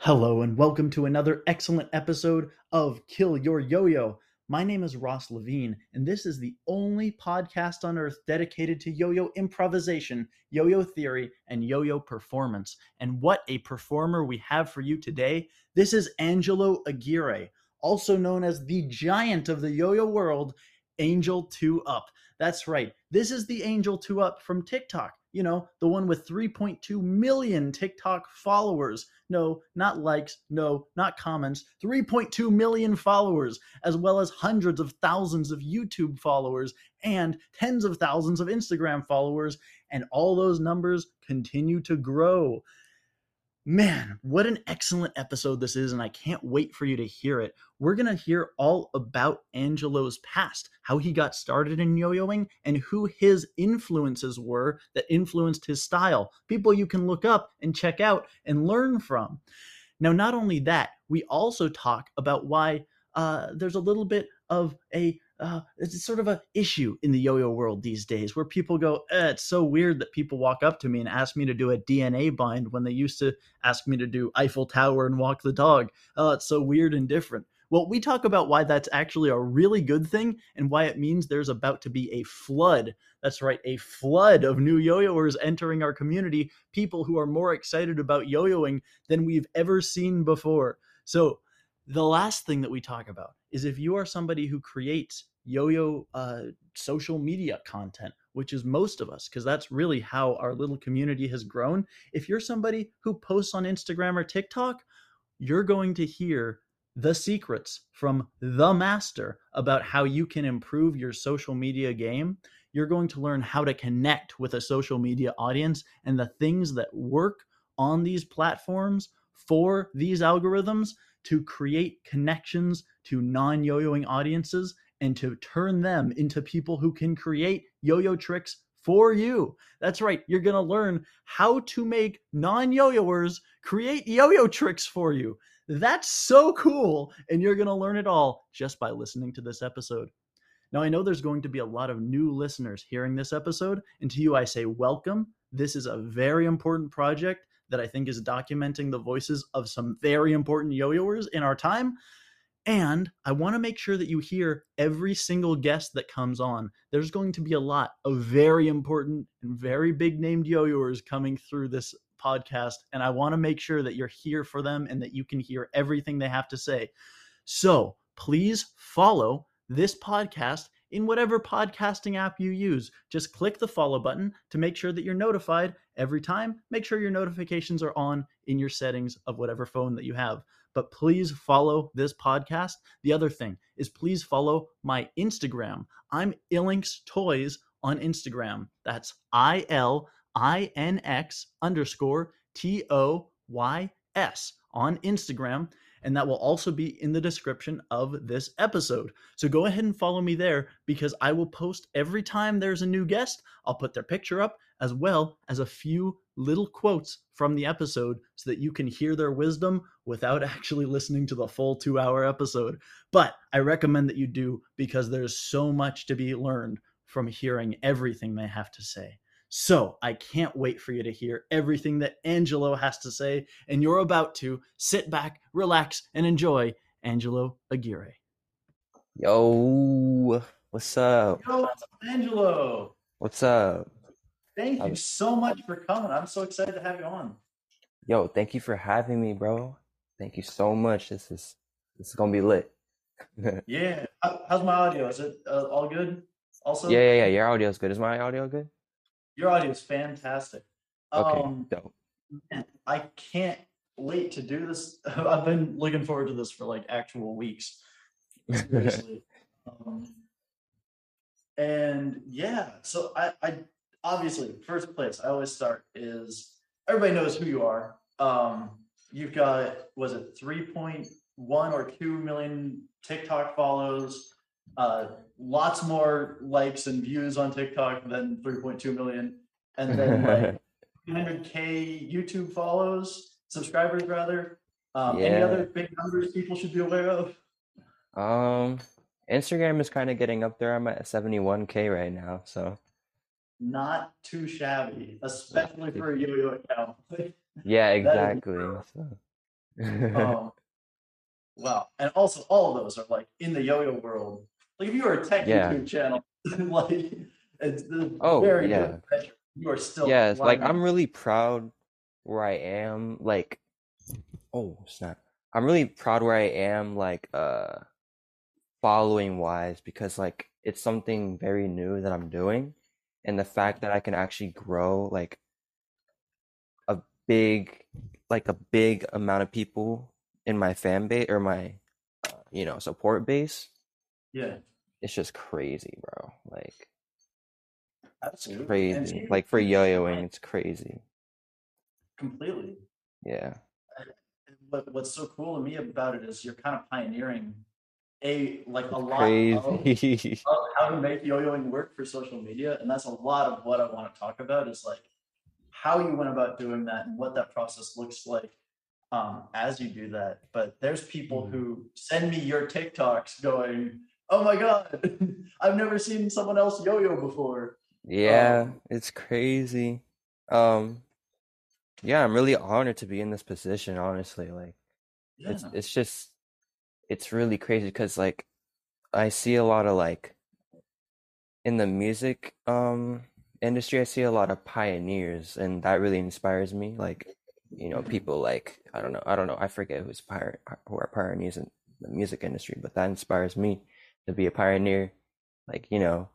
Hello and welcome to another excellent episode of Kill Your Yo-Yo. My name is Ross Levine, and this is the only podcast on earth dedicated to yo-yo improvisation, yo-yo theory, and yo-yo performance. And what a performer we have for you today. This is Angelo Aguirre, also known as the giant of the yo-yo world, Angel 2 Up. That's right. This is the Angel 2 Up from TikTok. You know, the one with 3.2 million TikTok followers. No, not likes. No, not comments. 3.2 million followers, as well as hundreds of thousands of YouTube followers and tens of thousands of Instagram followers. And all those numbers continue to grow. Man, what an excellent episode this is, and I can't wait for you to hear it. We're going to hear all about Angelo's past, how he got started in yo-yoing, and who his influences were that influenced his style, people you can look up and check out and learn from. Now, not only that, we also talk about why there's a little bit of a it's sort of an issue in the yo-yo world these days where people go, it's so weird that people walk up to me and ask me to do a DNA bind when they used to ask me to do Eiffel Tower and walk the dog. Oh, it's so weird and different. Well, we talk about why that's actually a really good thing and why it means there's about to be a flood. That's right, a flood of new yo-yoers entering our community, people who are more excited about yo-yoing than we've ever seen before. So the last thing that we talk about is if you are somebody who creates yo-yo social media content, which is most of us, because that's really how our little community has grown. If you're somebody who posts on Instagram or TikTok, you're going to hear the secrets from the master about how you can improve your social media game. You're going to learn how to connect with a social media audience and the things that work on these platforms for these algorithms to create connections to non-yo-yoing audiences and to turn them into people who can create yo-yo tricks for you. That's right. You're going to learn how to make non-yo-yoers create yo-yo tricks for you. That's so cool. And you're going to learn it all just by listening to this episode. Now, I know there's going to be a lot of new listeners hearing this episode. And to you, I say welcome. This is a very important project that I think is documenting the voices of some very important yo-yoers in our time. And I want to make sure that you hear every single guest that comes on. There's going to be a lot of very important and very big named yo-yoers coming through this podcast. And I want to make sure that you're here for them and that you can hear everything they have to say. So please follow this podcast in whatever podcasting app you use. Just click the follow button to make sure that you're notified every time. Make sure your notifications are on in your settings of whatever phone that you have. But please follow this podcast. The other thing is please follow my Instagram. I'm Ilinx Toys on Instagram. That's ILINX_TOYS on Instagram. And that will also be in the description of this episode. So go ahead and follow me there because I will post every time there's a new guest. I'll put their picture up as well as a few little quotes from the episode so that you can hear their wisdom without actually listening to the full 2-hour episode. But I recommend that you do because there's so much to be learned from hearing everything they have to say. So I can't wait for you to hear everything that Angelo has to say, and you're about to sit back, relax, and enjoy Angelo Aguirre. Yo, what's up? Yo, what's up, Angelo? What's up? Thank you so much for coming. I'm so excited to have you on. Yo, thank you for having me, bro. Thank you so much. This is gonna be lit. Yeah. How's my audio? Is it all good? Also. Yeah. Your audio is good. Is my audio good? Your audio is fantastic. Okay. Dope. Man, I can't wait to do this. I've been looking forward to this for like actual weeks. Seriously. And yeah, so I obviously, first place I always start is everybody knows who you are. You've got, was it 3.1 or 2 million TikTok follows, lots more likes and views on TikTok than 3.2 million. And then like 300K YouTube follows, subscribers rather. Any other big numbers people should be aware of? Instagram is kind of getting up there. I'm at 71K right now, so. Not too shabby, especially for a yo-yo account. Yeah, exactly. Wow. And also all of those are like in the yo-yo world. Like if you are a tech YouTube channel, like it's very good measure. You are still like I'm really proud where I am. Like I'm really proud where I am, like following wise, because like it's something very new that I'm doing, and the fact that I can actually grow like a big amount of people in my fan base or my support base, it's just crazy, bro. Like absolutely, it's crazy. And like for yo-yoing, it's crazy completely. What's so cool to me about it is you're kind of pioneering a lot of how to make yo-yoing work for social media, and that's a lot of what I want to talk about is like how you went about doing that and what that process looks like as you do that. But there's people who send me your TikToks going, oh my god, I've never seen someone else yo-yo before. It's crazy. I'm really honored to be in this position, honestly. Like it's just, it's really crazy because like I see a lot of like in the music industry, I see a lot of pioneers, and that really inspires me. Like, you know, people like I don't know, I forget who are pioneers in the music industry, but that inspires me to be a pioneer, like, you know,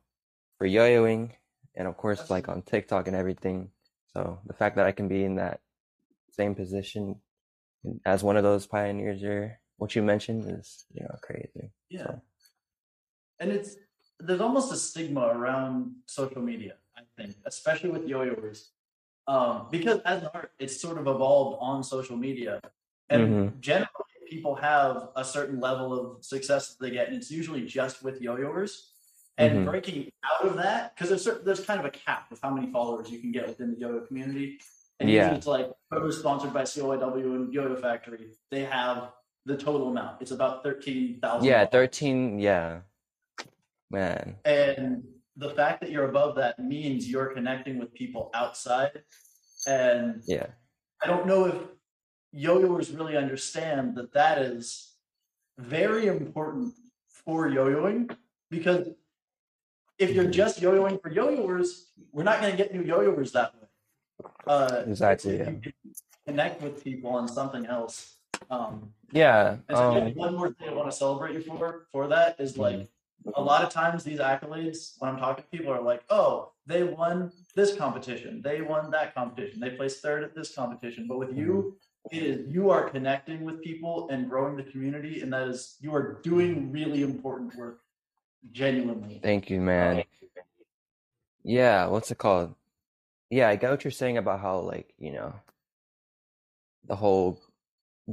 for yo-yoing, and of course like on TikTok and everything. So the fact that I can be in that same position as one of those pioneers, or what you mentioned, is, you know, crazy. Yeah. So. And there's almost a stigma around social media, I think, especially with yo-yoers, because as an art, it's sort of evolved on social media, and generally people have a certain level of success that they get, and it's usually just with yo-yoers. And breaking out of that, because there's kind of a cap of how many followers you can get within the yo-yo community, and usually it's like photos sponsored by COIW and Yo-Yo Factory. They have the total amount. It's about 13,000. Yeah, 13. Yeah, man. And the fact that you're above that means you're connecting with people outside. And I don't know if yo-yoers really understand that is very important for yo-yoing, because if you're just yo-yoing for yo-yoers, we're not going to get new yo-yoers that way. Exactly. Yeah. You connect with people on something else. One more thing I want to celebrate you for that is like a lot of times these accolades, when I'm talking to people, are like, oh, they won this competition, they won that competition, they placed third at this competition. But with you, it is, you are connecting with people and growing the community, and that is, you are doing really important work, genuinely. Thank you, man. What's it called? I get what you're saying about how, like, you know, the whole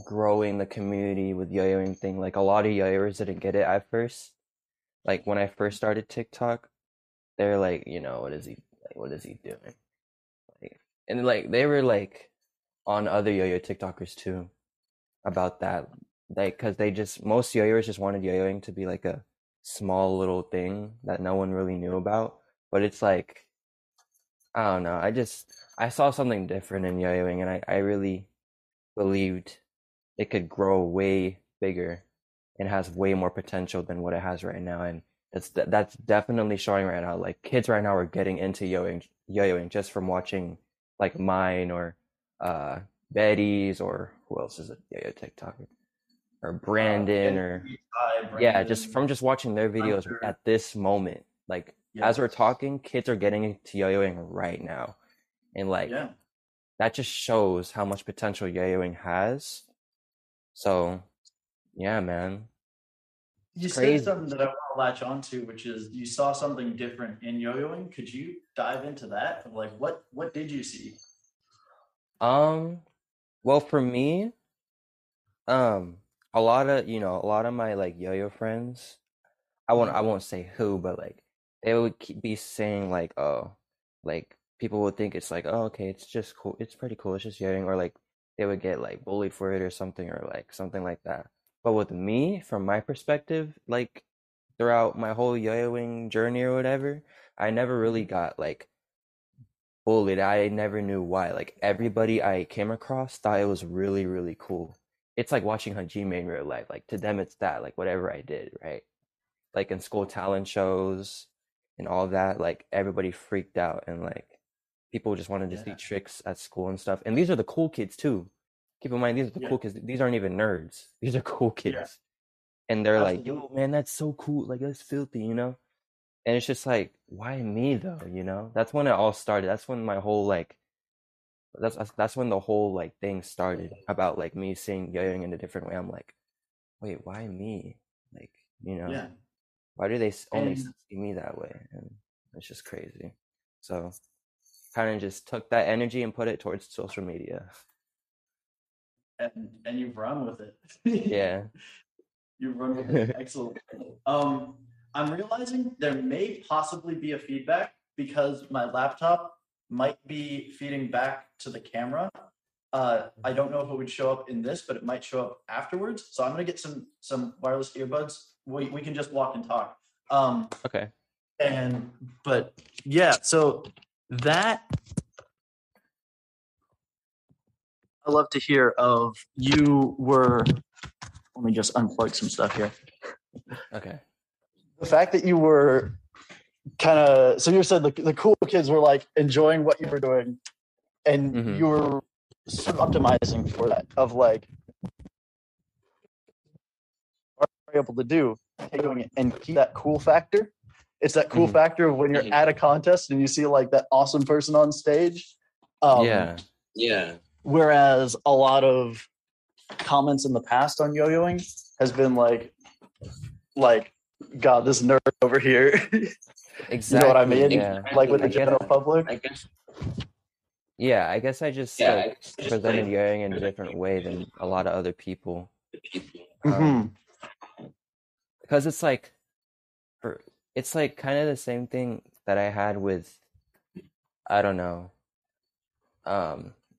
growing the community with yo-yoing thing, like a lot of yo-yoers didn't get it at first. Like when I first started TikTok, they're like, you know, what is he doing? Like, and like they were like on other yo-yo TikTokers too about that, like, because most yo-yoers just wanted yo-yoing to be like a small little thing that no one really knew about. But it's like, I don't know, I saw something different in yo-yoing, and I really believed it could grow way bigger and has way more potential than what it has right now. And that's definitely showing right now. Like kids right now are getting into yo-yoing just from watching like mine or Betty's, or who else is a yo-yo TikToker, or Brandon, or Brandon. just from watching their videos at this moment. Like as we're talking, kids are getting into yo-yoing right now. And like that just shows how much potential yo-yoing has. So yeah, man. You said something that I want to latch onto, which is you saw something different in yo-yoing. Could you dive into that? Like, what did you see? Well, for me, a lot of my like yo-yo friends, I won't say who, but like they would be saying like, oh, like people would think it's like, oh, okay, it's just cool, it's pretty cool, it's just yo-yoing, or like they would get like bullied for it or something, or like something like that. But with me, from my perspective, like throughout my whole yo-yoing journey or whatever, I never really got like bullied. I never knew why. Like everybody I came across thought it was really, really cool. it's like watching Hajime in real life. Like, to them, it's that, like, whatever I did, right? Like, in school talent shows and all that, like, everybody freaked out, and like, people just wanted to see tricks at school and stuff. And these are the cool kids too. Keep in mind, these are the cool kids. These aren't even nerds. These are cool kids. Yeah. And they're like, yo, man, that's so cool. Like, that's filthy, you know? And it's just like, why me though, you know? That's when it all started. That's when my whole, like, that's when the whole, like, thing started about, like, me seeing yo-yoing in a different way. I'm like, wait, why me? Like, you know? Yeah. Why do they only see me that way? And it's just crazy. So kind of just took that energy and put it towards social media. And you've run with it. Yeah. You've run with it. Excellent. I'm realizing there may possibly be a feedback because my laptop might be feeding back to the camera. I don't know if it would show up in this, but it might show up afterwards. So I'm going to get some wireless earbuds. We can just walk and talk. Okay. But yeah, so that I love to hear of you were, let me just unplug some stuff here. Okay. The fact that you were kind of, so you said the cool kids were like enjoying what you were doing, and you were sort of optimizing for that of like, what are you able to do and keep that cool factor? It's that cool factor of when you're at a contest and you see like that awesome person on stage. Yeah. Whereas a lot of comments in the past on yo-yoing has been like, God, this nerd over here. Exactly. You know what I mean? Yeah. Like with the general public. I guess I just presented yo-yoing in a different way than a lot of other people. Because it's like, it's like kind of the same thing that I had with, I don't know,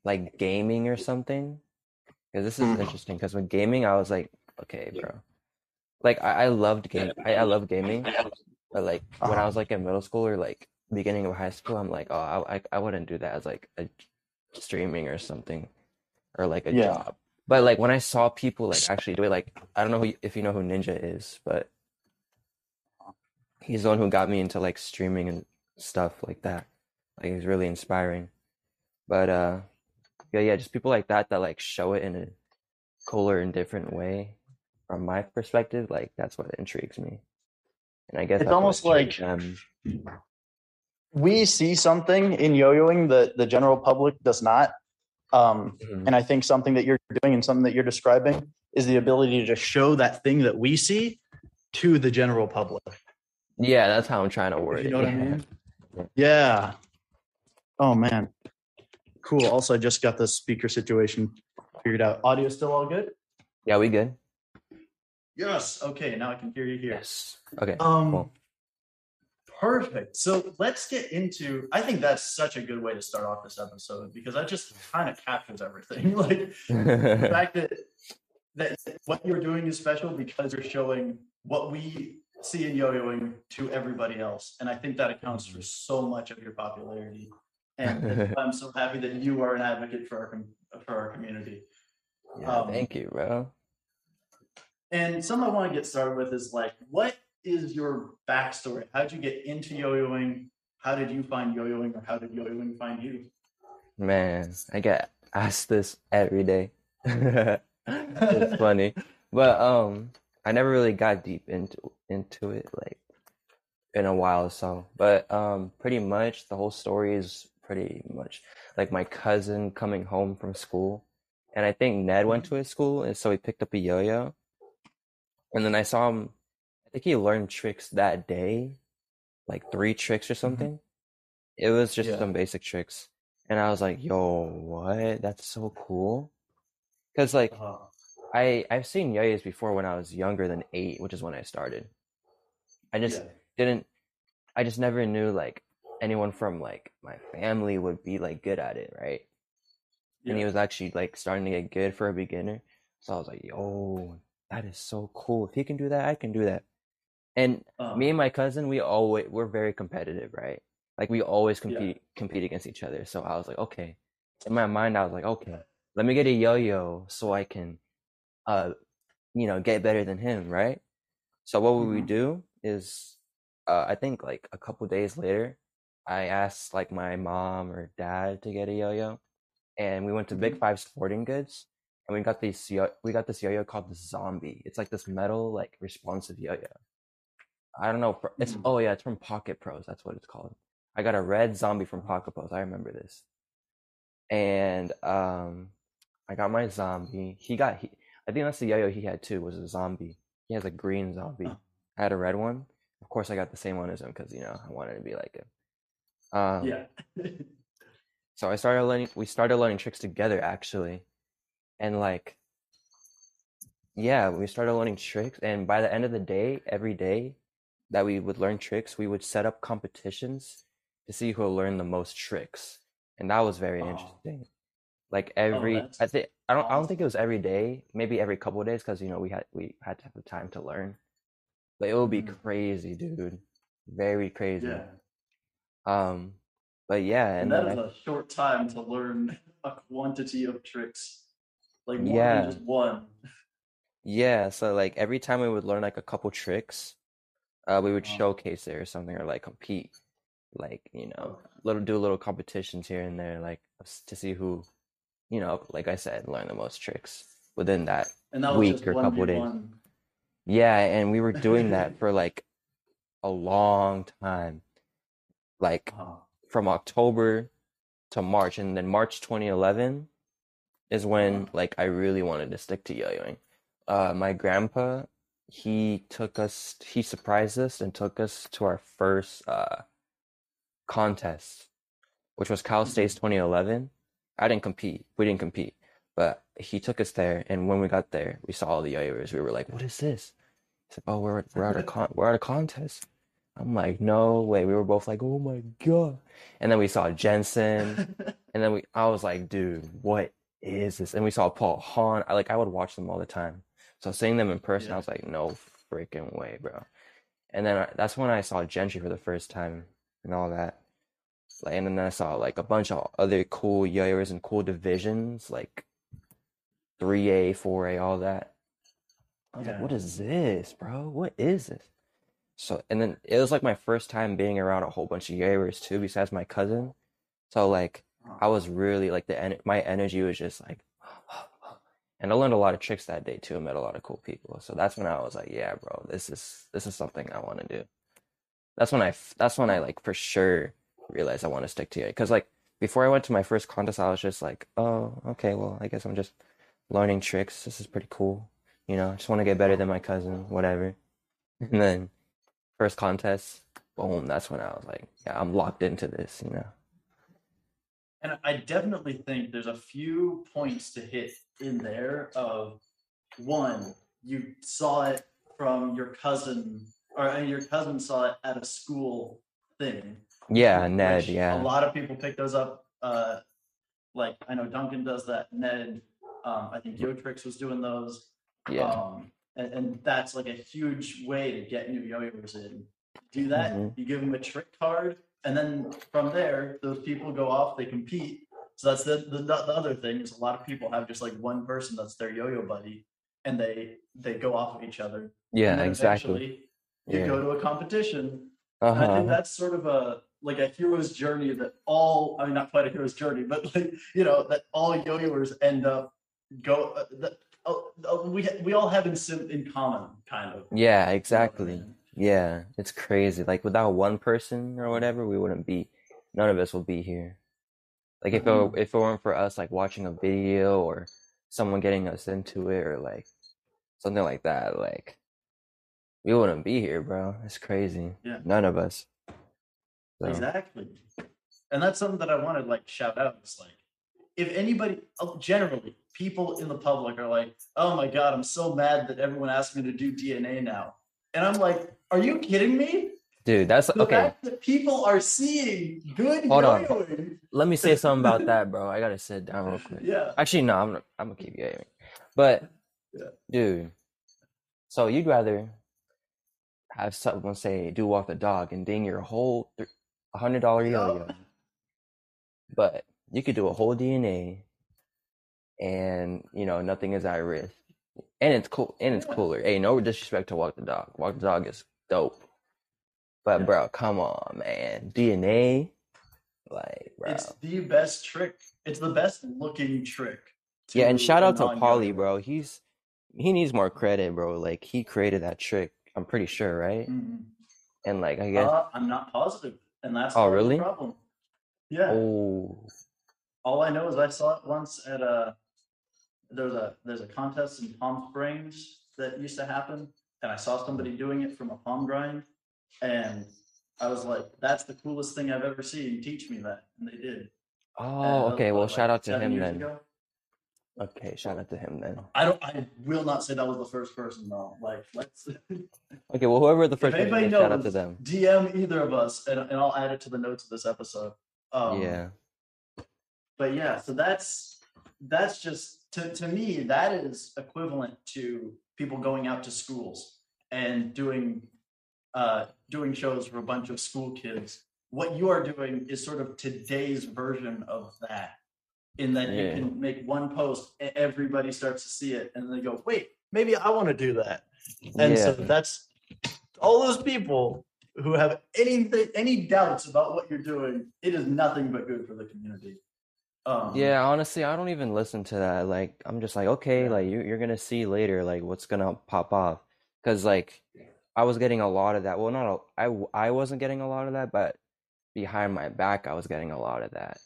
like gaming or something. Because this is interesting. Because with gaming, I was like, okay, bro. Like, I loved game. I love gaming, but like when I was like in middle school or like beginning of high school, I'm like, oh, I wouldn't do that as like a streaming or something, or like a job. But like when I saw people like actually do it, like I don't know if you know who Ninja is, but he's the one who got me into like streaming and stuff like that. Like he's really inspiring. But yeah, just people like that like show it in a cooler and different way. From my perspective, like that's what intrigues me, and I guess it's almost like we see something in yo-yoing that the general public does not. And I think something that you're doing and something that you're describing is the ability to just show that thing that we see to the general public. Yeah, that's how I'm trying to word it. You know what I mean? Yeah. Oh man, cool. Also, I just got the speaker situation figured out. Audio still all good? Yeah, we good. Yes. Okay. Now I can hear you here. Yes. Okay. Cool. Perfect. So let's get into, I think that's such a good way to start off this episode because that just kind of captures everything. Like the fact that what you're doing is special because you're showing what we see in yo-yoing to everybody else. And I think that accounts for so much of your popularity. And I'm so happy that you are an advocate for our community. Yeah, thank you, bro. And something I want to get started with is like, what is your backstory? How did you get into yo-yoing? How did you find yo-yoing, or how did yo-yoing find you? Man, I get asked this every day. It's funny, but I never really got deep into it like in a while. So, but pretty much the whole story is pretty much like my cousin coming home from school, and I think Ned went to his school, and so he picked up a yo-yo. And then I saw him, I think he learned tricks that day, like 3 tricks or something. It was just some basic tricks. And I was like, yo, what? That's so cool. Because, like, I've seen yo-yos before when I was younger than 8, which is when I started. I just I just never knew, like, anyone from, like, my family would be, like, good at it, right? Yeah. And he was actually, like, starting to get good for a beginner. So I was like, yo, that is so cool. If he can do that, I can do that. And me and my cousin, we're very competitive, right? Like we always compete against each other. So I was like, okay. In my mind, I was like, okay, let me get a yo-yo so I can get better than him, right? So what we do is, I think like a couple days later, I asked like my mom or dad to get a yo-yo, and we went to Big Five Sporting Goods, and we got this yo-yo called the Zombie. It's like this metal like responsive yo-yo. I don't know. It's it's from Pocket Pros. That's what it's called. I got a red Zombie from Pocket Pros. I remember this. And I got my Zombie. I think that's the yo-yo he had too, was a Zombie. He has a green Zombie. Oh. I had a red one. Of course, I got the same one as him because, I wanted to be like him. So we started learning tricks together, actually. And we started learning tricks. And by the end of the day, every day that we would learn tricks, we would set up competitions to see who will learn the most tricks. And that was very interesting. Like I don't think it was every day, maybe every couple of days, because we had to have the time to learn. But it would be crazy, dude. Very crazy. Yeah. But yeah, and that is a short time to learn a quantity of tricks. Like more than just one. Yeah, so like every time we would learn like a couple tricks, we would showcase it or something, or like compete. Like, little competitions here and there, like to see who, like I said, learn the most tricks within that week or couple days. Yeah, and we were doing that for like a long time, like from October to March, and then March 2011 is when like I really wanted to stick to yo-yoing. My grandpa, he surprised us and took us to our first contest, which was Cal State's 2011. We didn't compete, but he took us there. And when we got there, we saw all the yo-yoers. We were like, "What is this?" He said, "Oh, we're at a contest." I'm like, "No way!" We were both like, "Oh my god!" And then we saw Jensen, and then I was like, "Dude, what is this?" And we saw Paul Hahn. I would watch them all the time, so seeing them in person, I was like, "No freaking way, bro!" And then that's when I saw Gentry for the first time. And all that, and then I saw like a bunch of other cool yo-yoers and cool divisions, like 3A, 4A, all that. I was like, "What is this, bro? What is this?" So, and then it was like my first time being around a whole bunch of yo-yoers too, besides my cousin. So like, I was really like my energy was just like, and I learned a lot of tricks that day too. I met a lot of cool people. So that's when I was like, "Yeah, bro, this is something I want to do." That's when I like for sure realized I want to stick to it. Because like before I went to my first contest, I was just like, "Oh, okay, well, I guess I'm just learning tricks. This is pretty cool. I just want to get better than my cousin, whatever." And then first contest, boom, that's when I was like, "Yeah, I'm locked into this, And I definitely think there's a few points to hit in there of, one, you saw it from your cousin, and your cousin saw it at a school thing. Yeah, Ned, yeah. A lot of people pick those up. Like, I know Duncan does that, Ned. I think YoTrix was doing those. Yeah. And that's like a huge way to get new yo-yoers in. Do that, you give them a trick card, and then from there, those people go off, they compete. So that's the other thing is a lot of people have just like one person that's their yo-yo buddy, and they go off of each other. Yeah, exactly. You go to a competition. And I think that's sort of a hero's journey that not quite a hero's journey, but that all yo-yoers end up we all have in common, kind of. Yeah, exactly. Yeah, it's crazy. Like without one person or whatever, none of us will be here. Like if it weren't for us, like watching a video or someone getting us into it or like something like that, like. We wouldn't be here, bro. It's crazy. Yeah. None of us. So. Exactly. And that's something that I wanted to shout out. It's like, if anybody, generally, people in the public are like, "Oh my God, I'm so mad that everyone asked me to do DNA now." And I'm like, "Are you kidding me?" Dude, that's okay. The fact that people are seeing good yo-yoing. Let me say something about that, bro. I got to sit down real quick. Yeah. Actually, no, I'm going to keep yo-yoing. But, dude, so you'd rather have someone say, "Do walk the dog," and ding your whole $100 yo-yo. But you could do a whole DNA and, nothing is at risk. And it's cool. And it's cooler. Hey, no disrespect to Walk the Dog. Walk the Dog is dope. But bro, come on, man. DNA, like, bro. It's the best trick. It's the best looking trick. Yeah, and shout out to Polly, bro. He needs more credit, bro. Like, he created that trick. I'm pretty sure, right? Mm-hmm. And like, I guess I'm not positive, and that's really the problem. Yeah. Oh. All I know is I saw it once at a there's a contest in Palm Springs that used to happen, and I saw somebody doing it from a palm grind, and I was like, "That's the coolest thing I've ever seen. Teach me that," and they did. Oh, okay. Well, shout out to him then. Okay, shout out to him then. I will not say that was the first person though. Like, let's. Okay, well, whoever the first person is, shout out to them. DM either of us, and I'll add it to the notes of this episode. Yeah. But yeah, so that's just to me that is equivalent to people going out to schools and doing shows for a bunch of school kids. What you are doing is sort of today's version of that. In that you can make one post, and everybody starts to see it, and they go, "Wait, maybe I want to do that." And so that's all those people who have any doubts about what you're doing. It is nothing but good for the community. Yeah, honestly, I don't even listen to that. Like, I'm just like, okay, like you're gonna see later, like what's gonna pop off. Because like, I was getting a lot of that. Well, I wasn't getting a lot of that, but behind my back, I was getting a lot of that.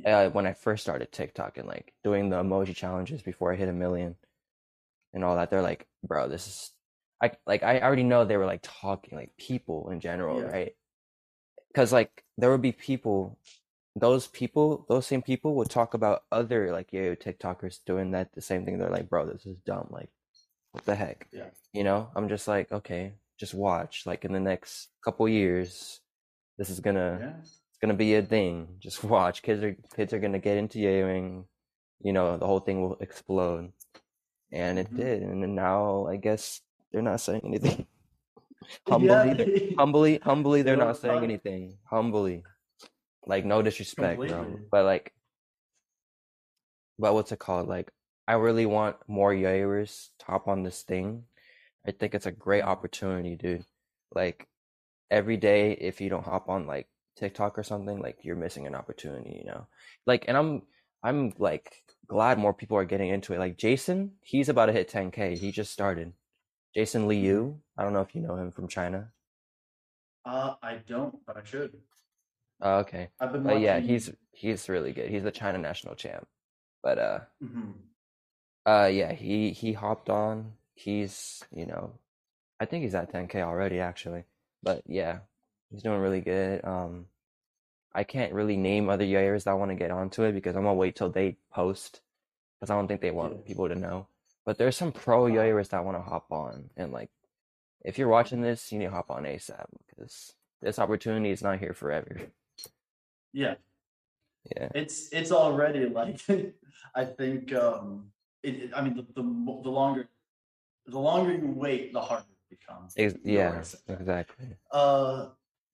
When I first started TikTok and like doing the emoji challenges before I hit 1 million and all that, they're like, bro, this is I already know they were like talking like people in general, right? Because like there would be people, those same people would talk about other like yo-yo TikTokers doing that the same thing. They're like, bro, this is dumb. Like, what the heck? Yeah. You know, I'm just like, okay, just watch. Like in the next couple years, this is gonna. Yeah. Gonna be a thing. Just watch. Kids are gonna get into yo-yoing. You know, the whole thing will explode, and it did. And then now I guess they're not saying anything. Humbly, they're not saying anything. Humbly, like no disrespect, bro. But like, what's it called? Like, I really want more yo-yoers to hop on this thing. I think it's a great opportunity, dude. Like, every day, if you don't hop on, like. TikTok or something, like you're missing an opportunity, you know, like, and I'm like glad more people are getting into it. Like Jason, he's about to hit 10K. He just started. Jason Liu. I don't know if you know him from China. I don't, but I should. Okay. I've been watching. Yeah, he's really good. He's the China national champ, but, yeah, he hopped on. He's, you know, I think he's at 10K already actually, but yeah. He's doing really good. I can't really name other yo-yoers that want to get onto it because I'm going to wait till they post because I don't think they want people to know. But there's some pro yo-yoers that want to hop on. And, like, if you're watching this, you need to hop on ASAP because this opportunity is not here forever. Yeah. Yeah. It's already, like, I think, I mean, the longer you wait, the harder it becomes. Yeah, exactly.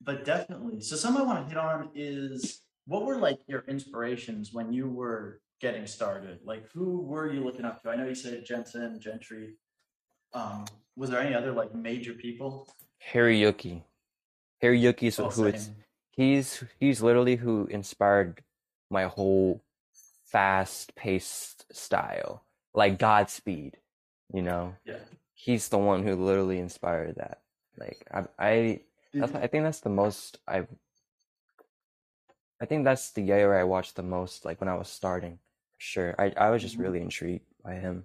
But definitely. So something I want to hit on is what were like your inspirations when you were getting started? Like who were you looking up to? I know you said Jensen, Gentry. Was there any other like major people? Hiroyuki. Hiroyuki is who it's he's literally who inspired my whole fast paced style. Like Godspeed, you know? Yeah. He's the one who literally inspired that. Like I think that's the most I think that's the yo-yo I watched the most, like when I was starting. Sure. I was just really intrigued by him.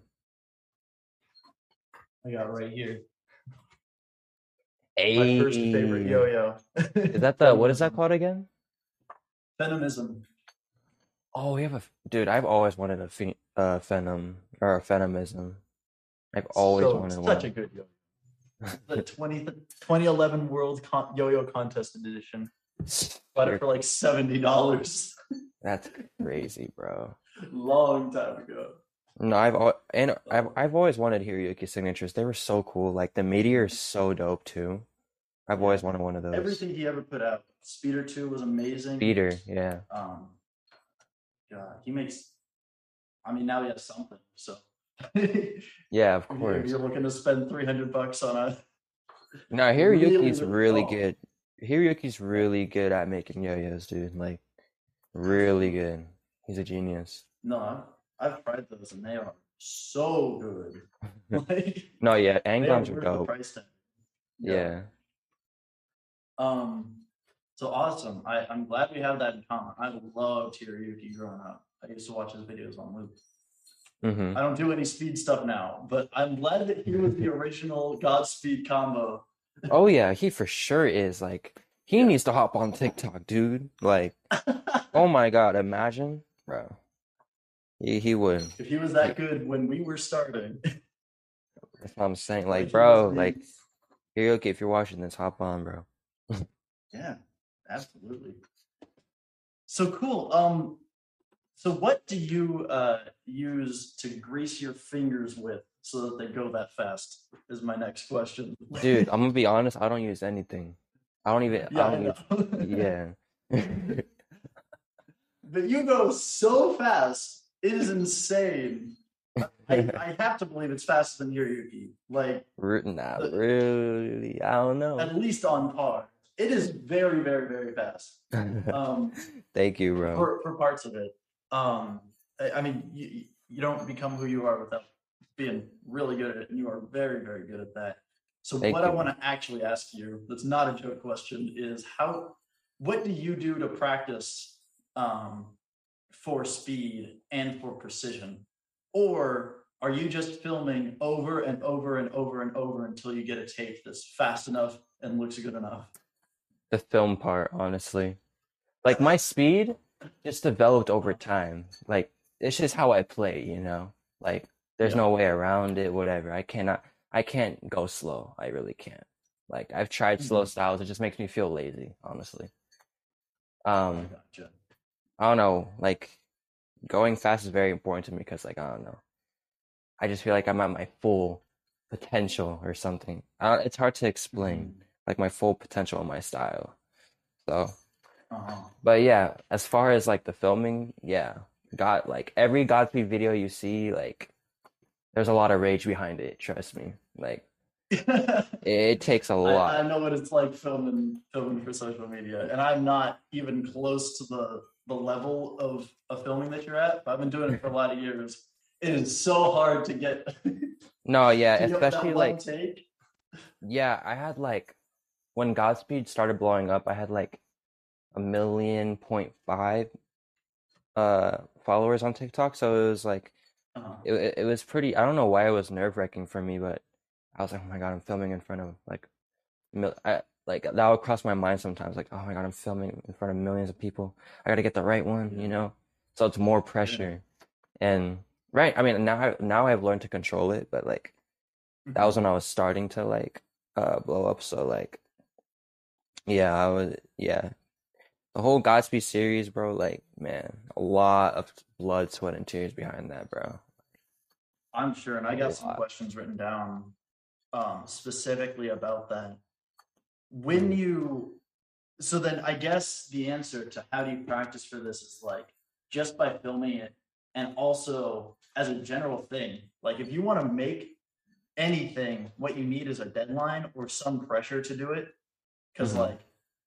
I got it right here. My first favorite yo-yo. Is that the what is that called again? Phenomism. Oh, we have I've always wanted a phenom or a phenomism. I've always wanted one. Such a good yo-yo. The 2011 World Yo-Yo Contest Edition. Bought it for like $70. That's crazy, bro. Long time ago. No, I've always wanted Hiroyuki signatures. They were so cool. Like the Meteor is so dope too. I've always wanted one of those. Everything he ever put out. Speeder 2 was amazing. Speeder, yeah. God, he makes. I mean, now he has something. So Yeah, of course. If you're looking to spend $300 on a... No, Hiroyuki's really good. Hiroyuki's really good at making yo-yos, dude. Like, really good. He's a genius. No, I've tried those and they are so good. Like, no, yeah, Anglons are dope. Yeah. So awesome. I'm glad we have that in common. I loved Hiroyuki growing up. I used to watch his videos on loop. Mm-hmm. I don't do any speed stuff now, but I'm glad that he was the original Godspeed combo. Oh yeah, he for sure is. Like, he needs to hop on TikTok, dude. Like, oh my God, imagine, bro. He would. If he was that good when we were starting. That's what I'm saying. Like, bro, like, Hiroyuki, if you're watching this, hop on, bro. Yeah, absolutely. So cool. So what do you use to grease your fingers with so that they go that fast is my next question. Dude, I'm gonna be honest, I don't use anything. I don't even. But you go so fast, it is insane. I have to believe it's faster than Hiroyuki. Like, not really. I don't know. At least on par. It is very, very, very fast. Thank you, bro. For parts of it. I mean, you don't become who you are without being really good at it, and you are very, very good at that. So what I want to actually ask you, that's not a joke question, is what do you do to practice for speed and for precision? Or are you just filming over and over and over and over until you get a tape that's fast enough and looks good enough? The film part, honestly. Like, my speed just developed over time. Like, it's just how I play, you know? Like, there's no way around it, whatever. I can't go slow. I really can't. Like, I've tried slow styles. It just makes me feel lazy, honestly. I don't know. Like, going fast is very important to me because, like, I don't know. I just feel like I'm at my full potential or something. It's hard to explain. Like, my full potential in my style. So... But yeah, as far as like the filming, got like every Godspeed video you see, like there's a lot of rage behind it. Trust me, like it takes a lot. I know what it's like filming for social media, and I'm not even close to the level of filming that you're at. But I've been doing it for a lot of years. It is so hard to get. No, yeah, especially like take. Yeah, I had like when Godspeed started blowing up, I had like 1.5 million followers on TikTok, so it was like it was pretty, I don't know why it was nerve-wracking for me, but I was like, oh my God, I'm filming in front of like that would cross my mind sometimes, like, oh my God, I'm filming in front of millions of people, I gotta get the right one, you know? So it's more pressure. And I mean, now I've learned to control it, but like that was when I was starting to like blow up. So like the whole Godspeed series, bro, like, man, a lot of blood, sweat, and tears behind that, bro. I'm sure, and I got some questions written down specifically about that. When so then I guess the answer to how do you practice for this is, like, just by filming it, and also as a general thing, like, if you want to make anything, what you need is a deadline or some pressure to do it, because, like,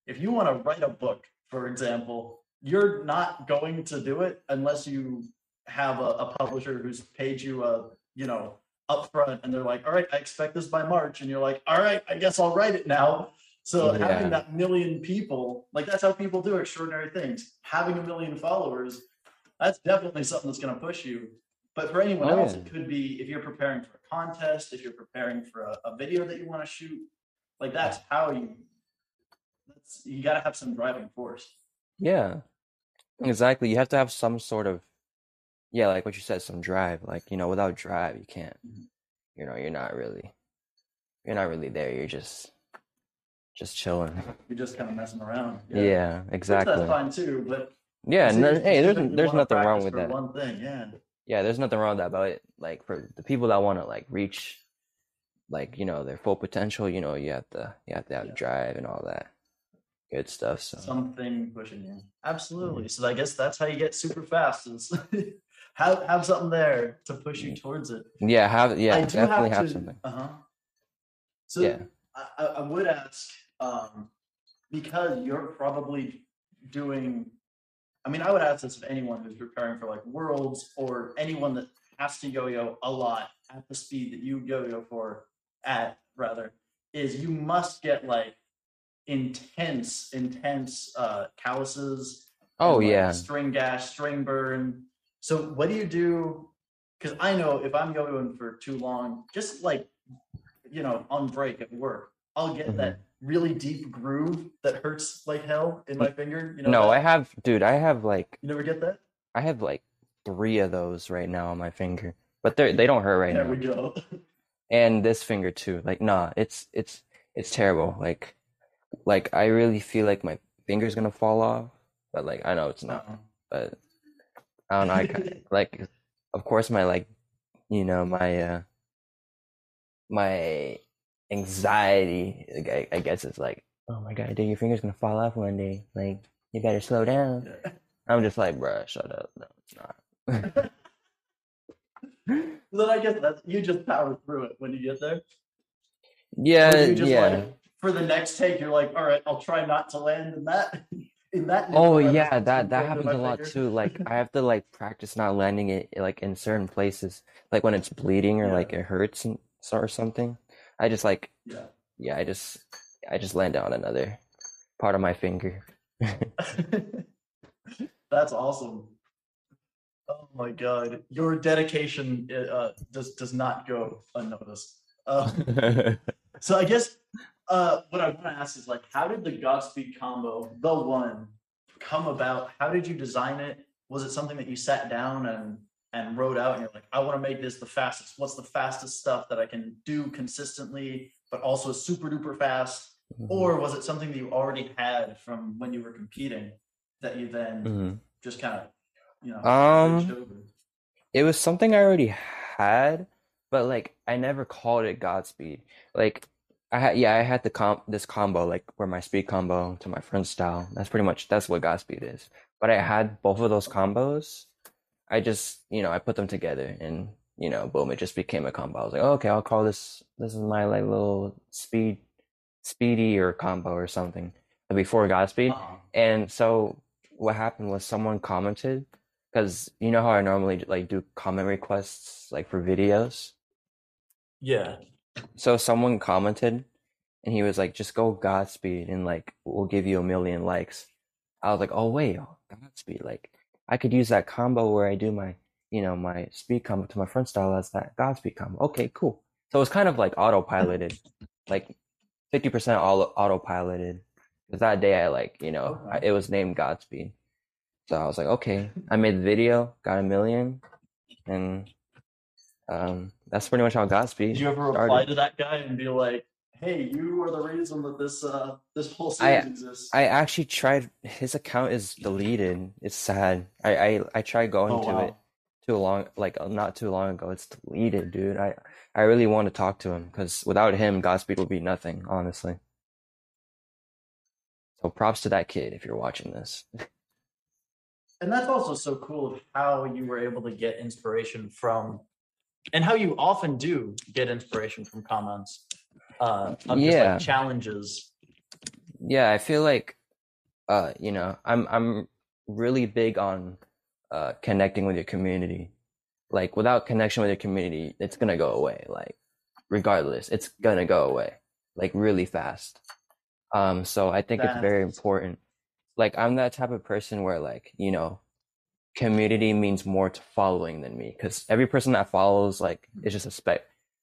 if you want to write a book, for example, you're not going to do it unless you have a publisher who's paid you upfront, and they're like, all right, I expect this by March. And you're like, all right, I guess I'll write it now. So having that million people, like, that's how people do extraordinary things. Having 1 million followers, that's definitely something that's going to push you. But for anyone else, it could be if you're preparing for a contest, if you're preparing for a video that you want to shoot, like, that's how you got to have some driving force. Yeah, exactly. You have to have some sort of, like what you said, some drive. Like, you know, without drive, you can't, you know, you're not really there. You're just chilling. You're just kind of messing around. Yeah, exactly. That's fine too, but. Yeah, there's nothing wrong with that. One thing, yeah, there's nothing wrong with that, but like for the people that want to like reach, like, you know, their full potential, you know, you have to have drive and all that. Good stuff. So. Something pushing you. Absolutely. So I guess that's how you get super fast. Is have something there to push you towards it. Yeah, definitely have something. Uh-huh. So yeah. I would ask, because you're probably doing, I mean, I would ask this of anyone who's preparing for like Worlds or anyone that has to yo-yo a lot at the speed that you yo-yo is you must get like intense calluses. Oh, and, like, yeah. String gash, string burn. So what do you do? Because I know if I'm yo-yoing for too long, just like, you know, on break at work, I'll get that really deep groove that hurts like hell in my finger. You know? No, I have like... You never get that? I have like 3 of those right now on my finger. But they don't hurt right now. There we go. And this finger too. Like, nah, it's terrible. Like I really feel like my finger's gonna fall off. But like, I know it's not. Uh-uh. But I don't know. I kind of, like, of course, my like, you know, my anxiety. Like, I guess it's like, oh my god, dude, your finger's gonna fall off one day. Like, you better slow down. Yeah. I'm just like, bruh, shut up. No, it's not. Then I guess that's, you just power through it when you get there. Yeah, yeah. Like, for the next take, you're like, all right, I'll try not to land in that. Oh yeah, that happens a lot too. Like I have to like practice not landing it like in certain places, like when it's bleeding or like it hurts or something. I just like I just land on another part of my finger. That's awesome. Oh my god, your dedication does not go unnoticed. So I guess. What I want to ask is, like, how did the Godspeed combo, the one, come about? How did you design it? Was it something that you sat down and wrote out and you're like, I want to make this the fastest. What's the fastest stuff that I can do consistently, but also super duper fast? Mm-hmm. Or was it something that you already had from when you were competing that you then just kind of, you know, switched over? It was something I already had, but, like, I never called it Godspeed. Like, I had this combo, like where my speed combo to my front style. That's what Godspeed is. But I had both of those combos. I just, you know, I put them together and, you know, boom, it just became a combo. I was like, oh, okay, I'll call this is my like little speedy or combo or something before Godspeed. Uh-huh. And so what happened was someone commented, because you know how I normally like do comment requests like for videos? Yeah. So someone commented and he was like, just go Godspeed and like we'll give you 1 million likes. I was like, oh wait, Godspeed, like I could use that combo where I do my, you know, my speed combo to my front style as that Godspeed combo. Okay, cool. So it's kind of like autopiloted, like 50% all autopiloted, because that day I like, you know, it was named Godspeed. So I was like, okay, I made the video, got 1 million, and that's pretty much how Godspeed started. Did you ever reply to that guy and be like, hey, you are the reason that this whole series exists? I actually tried. His account is deleted. It's sad. I tried going to it not too long ago. It's deleted, dude. I really want to talk to him, because without him, Godspeed would be nothing, honestly. So props to that kid if you're watching this. And that's also so cool of how you were able to get inspiration from, and how you often do get inspiration from comments of just like challenges. Yeah, I feel like you know, I'm really big on connecting with your community. Like without connection with your community, it's gonna go away. Like regardless, it's gonna go away like really fast. So I think it's very important. Like I'm that type of person where like, you know, community means more to following than me, because every person that follows, like, it's just a spec.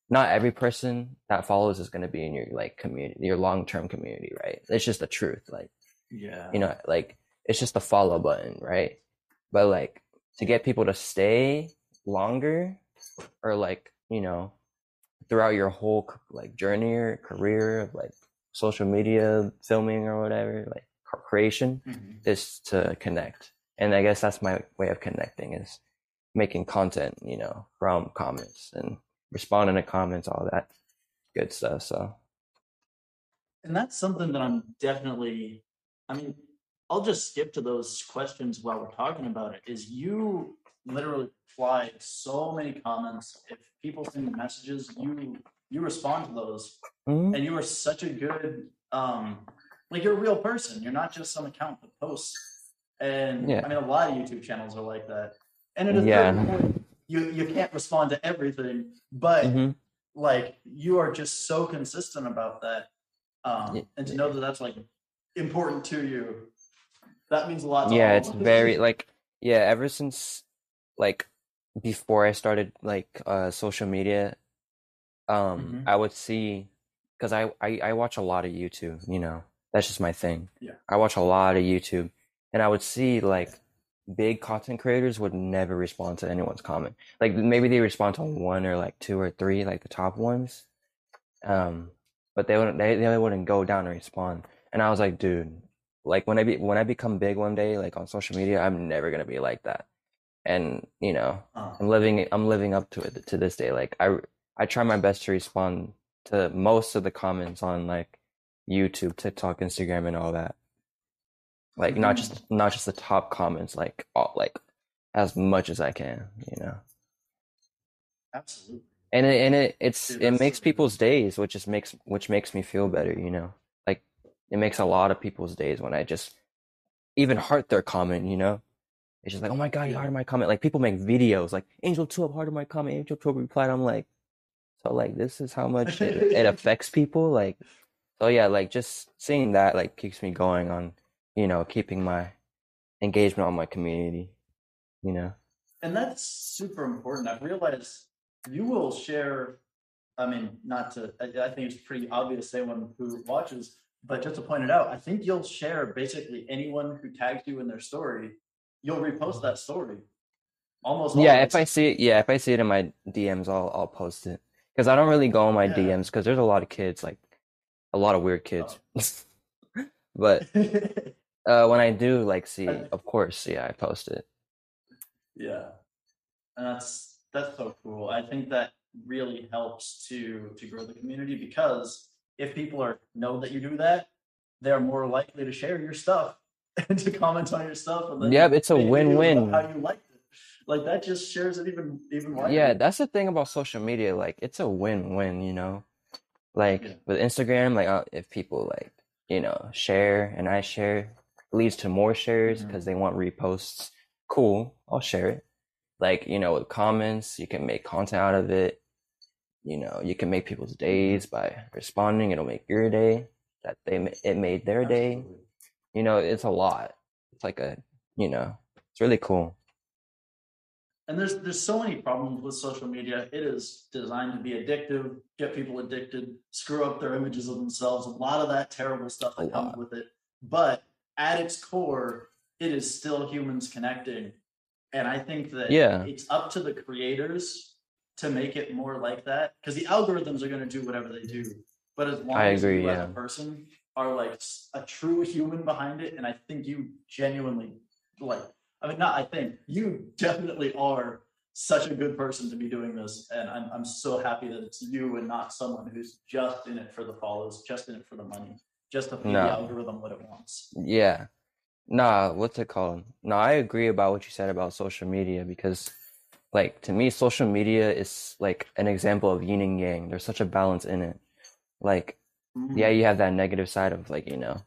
Not every person that follows is going to be in your like community, your long-term community, right? It's just the truth. Like, yeah, you know, like it's just the follow button, right? But like to get people to stay longer, or like, you know, throughout your whole like journey or career of like social media, filming or whatever, like creation, is to connect. And I guess that's my way of connecting, is making content, you know, from comments and responding to comments, all that good stuff. So, and that's something that I'm definitely, I mean, I'll just skip to those questions while we're talking about it, is you literally reply so many comments. If people send messages, you respond to those. Mm-hmm. And you are such a good, like, you're a real person. You're not just some account that posts. And yeah. I mean, a lot of YouTube channels are like that. And it is you can't respond to everything, but like, you are just so consistent about that. And to know that that's like important to you, that means a lot. Yeah, it's very like, yeah, ever since like before I started like social media, I would see, because I watch a lot of YouTube, you know, that's just my thing. Yeah, I watch a lot of YouTube, and I would see like big content creators would never respond to anyone's comment. Like, maybe they respond to one or like two or three, like the top ones, but they wouldn't go down and respond. And I was like, dude, like, when I become big one day, like on social media, I'm never gonna be like that. And you know, I'm living up to it to this day. Like, I try my best to respond to most of the comments on like YouTube, TikTok, Instagram, and all that. Like, not just the top comments, like all, like as much as I can, you know. Absolutely. And it makes people's days, which makes me feel better, you know. Like, it makes a lot of people's days when I just even heart their comment, you know. It's just like, oh my god, you hearted my comment. Like, people make videos like, Angel 2 Up hearted my comment, Angel 2 Up replied. I'm like, so like, this is how much it affects people. Like, so yeah, like, just seeing that like keeps me going on, you know, keeping my engagement on my community, you know. And that's super important. I've realized you will share, I mean, I think it's pretty obvious to anyone who watches, but just to point it out, I think you'll share basically anyone who tags you in their story, you'll repost that story. Almost always. Yeah, if I see it in my DMs, I'll post it. Because I don't really go on my DMs, because there's a lot of kids, like a lot of weird kids. Oh. But when I do, like, see, of course, yeah, I post it. Yeah, and that's so cool. I think that really helps to grow the community, because if people know that you do that, they're more likely to share your stuff and to comment on your stuff. And then it's a win-win. How you liked it, like, that just shares it even wider. Yeah, that's the thing about social media. Like, it's a win-win, you know. Like with Instagram, like if people like, you know, share and I share. Leads to more shares because they want reposts. Cool, I'll share it. Like, you know, with comments, you can make content out of it. You know, you can make people's days by responding. It'll make your day that it made their day. You know, it's a lot. It's like you know, it's really cool. And there's so many problems with social media. It is designed to be addictive, get people addicted, screw up their images of themselves. A lot of that terrible stuff that comes with it. But at its core, it is still humans connecting. And I think that it's up to the creators to make it more like that, because the algorithms are going to do whatever they do. But as long as you as a person are like a true human behind it, and I think you genuinely, like, I mean, not I think, you definitely are such a good person to be doing this. And I'm so happy that it's you and not someone who's just in it for the follows, just in it for the money. Just to feed the algorithm what it wants. Yeah. Nah, what's it called? No, I agree about what you said about social media, because, like, to me, social media is, like, an example of yin and yang. There's such a balance in it. Like, yeah, you have that negative side of, like, you know,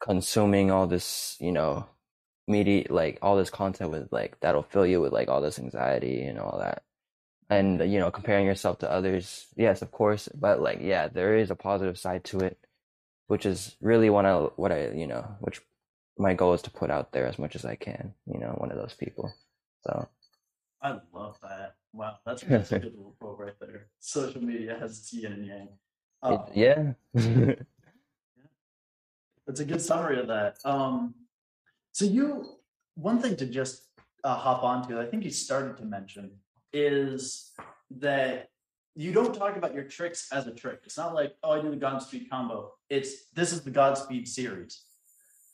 consuming all this, you know, media, like, all this content with, like, that'll fill you with, like, all this anxiety and all that. And, you know, comparing yourself to others, yes, of course. But, like, yeah, there is a positive side to it, which is really what I you know, which my goal is to put out there as much as I can, you know, one of those people. So I love that. Wow, that's a good little quote right there. Social media has its yin and yang. That's a good summary of that. So one thing to just hop onto, I think you started to mention, is that you don't talk about your tricks as a trick. It's not like, oh, I do the Godspeed combo. This is the Godspeed series.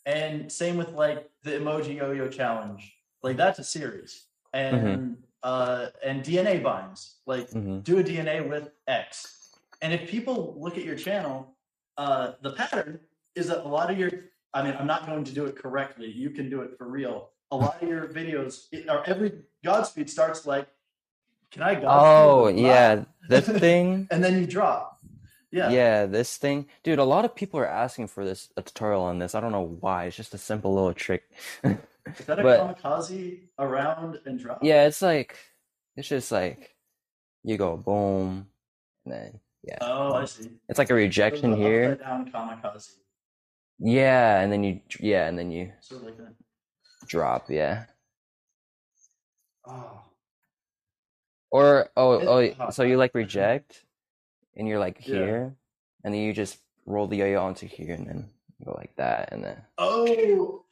And same with like the emoji yo-yo challenge. Like, that's a series. And and DNA binds. Like, do a DNA with X. And if people look at your channel, the pattern is that a lot of your I mean, I'm not going to do it correctly. You can do it for real. A lot of your videos, every Godspeed starts like, can I Godspeed? Oh, yeah, this thing. And then you drop. Yeah. Yeah, this thing. Dude, a lot of people are asking for this, a tutorial on this. I don't know why. It's just a simple little trick. Is that a kamikaze around and drop? Yeah, it's like, it's just like, you go boom, and then, yeah. Oh, I see. It's like a rejection so here. Down kamikaze. Yeah, and then you sort of like that. Drop, yeah. Oh. Or so you like reject, and you're like here, and then you just roll the yo-yo onto here, and then go like that, and then. Oh.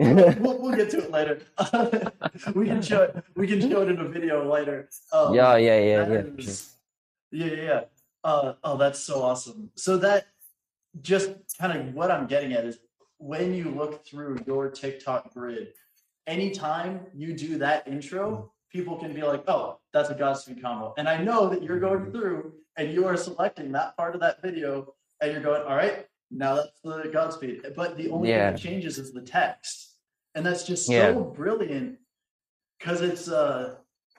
we'll get to it later. We can show it in a video later. Yeah. Oh, that's so awesome. So that just kind of what I'm getting at is when you look through your TikTok grid, anytime you do that intro, people can be like, oh, that's a Godspeed combo. And I know that you're going through and you are selecting that part of that video and you're going, all right, now that's the Godspeed. But the only thing that changes is the text. And that's just so brilliant because it's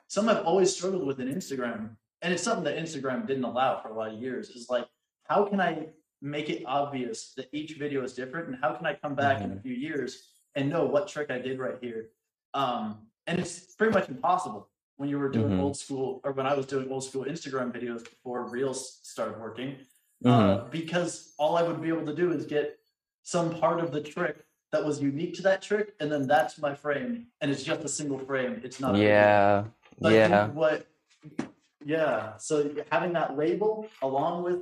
something I've always struggled with in Instagram. And it's something that Instagram didn't allow for a lot of years. It's like, how can I make it obvious that each video is different? And how can I come back in a few years and know what trick I did right here? And it's pretty much impossible when you were doing old school, or when I was doing old school Instagram videos before Reels started working, because all I would be able to do is get some part of the trick that was unique to that trick. And then that's my frame. And it's just a single frame. It's not. So having that label along with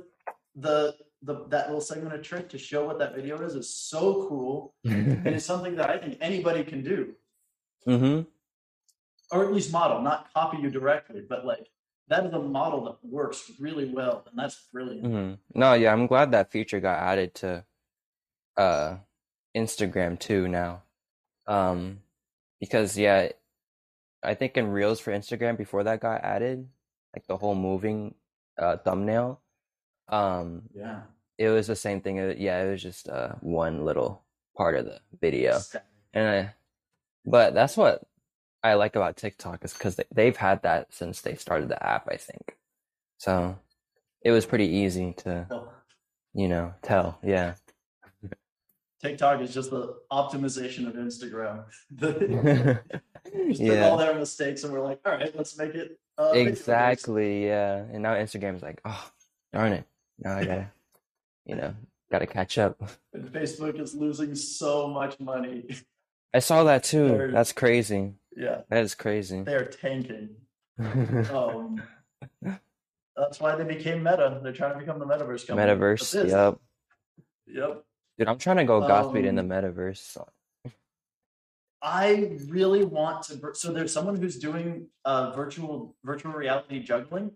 that little segment of trick to show what that video is so cool, and it's something that I think anybody can do, or at least model, not copy you directly, but like that is a model that works really well, and that's brilliant. No, yeah, I'm glad that feature got added to Instagram too now, because I think in Reels for Instagram before that got added. Like the whole moving thumbnail. It was the same thing. It was just one little part of the video. But that's what I like about TikTok is because they've had that since they started the app, I think. So it was pretty easy to, tell. Yeah. TikTok is just the optimization of Instagram. Just took all their mistakes and we're like, all right, let's make it. Exactly. Yeah. And now Instagram's like, oh, darn it. Now I gotta, gotta catch up. And Facebook is losing so much money. I saw that too. That's crazy. Yeah. That is crazy. They're tanking. That's why they became Meta. They're trying to become the Metaverse company. Metaverse. Yep. Dude, I'm trying to go Godspeed in the Metaverse. I really want to. So there's someone who's doing virtual reality juggling,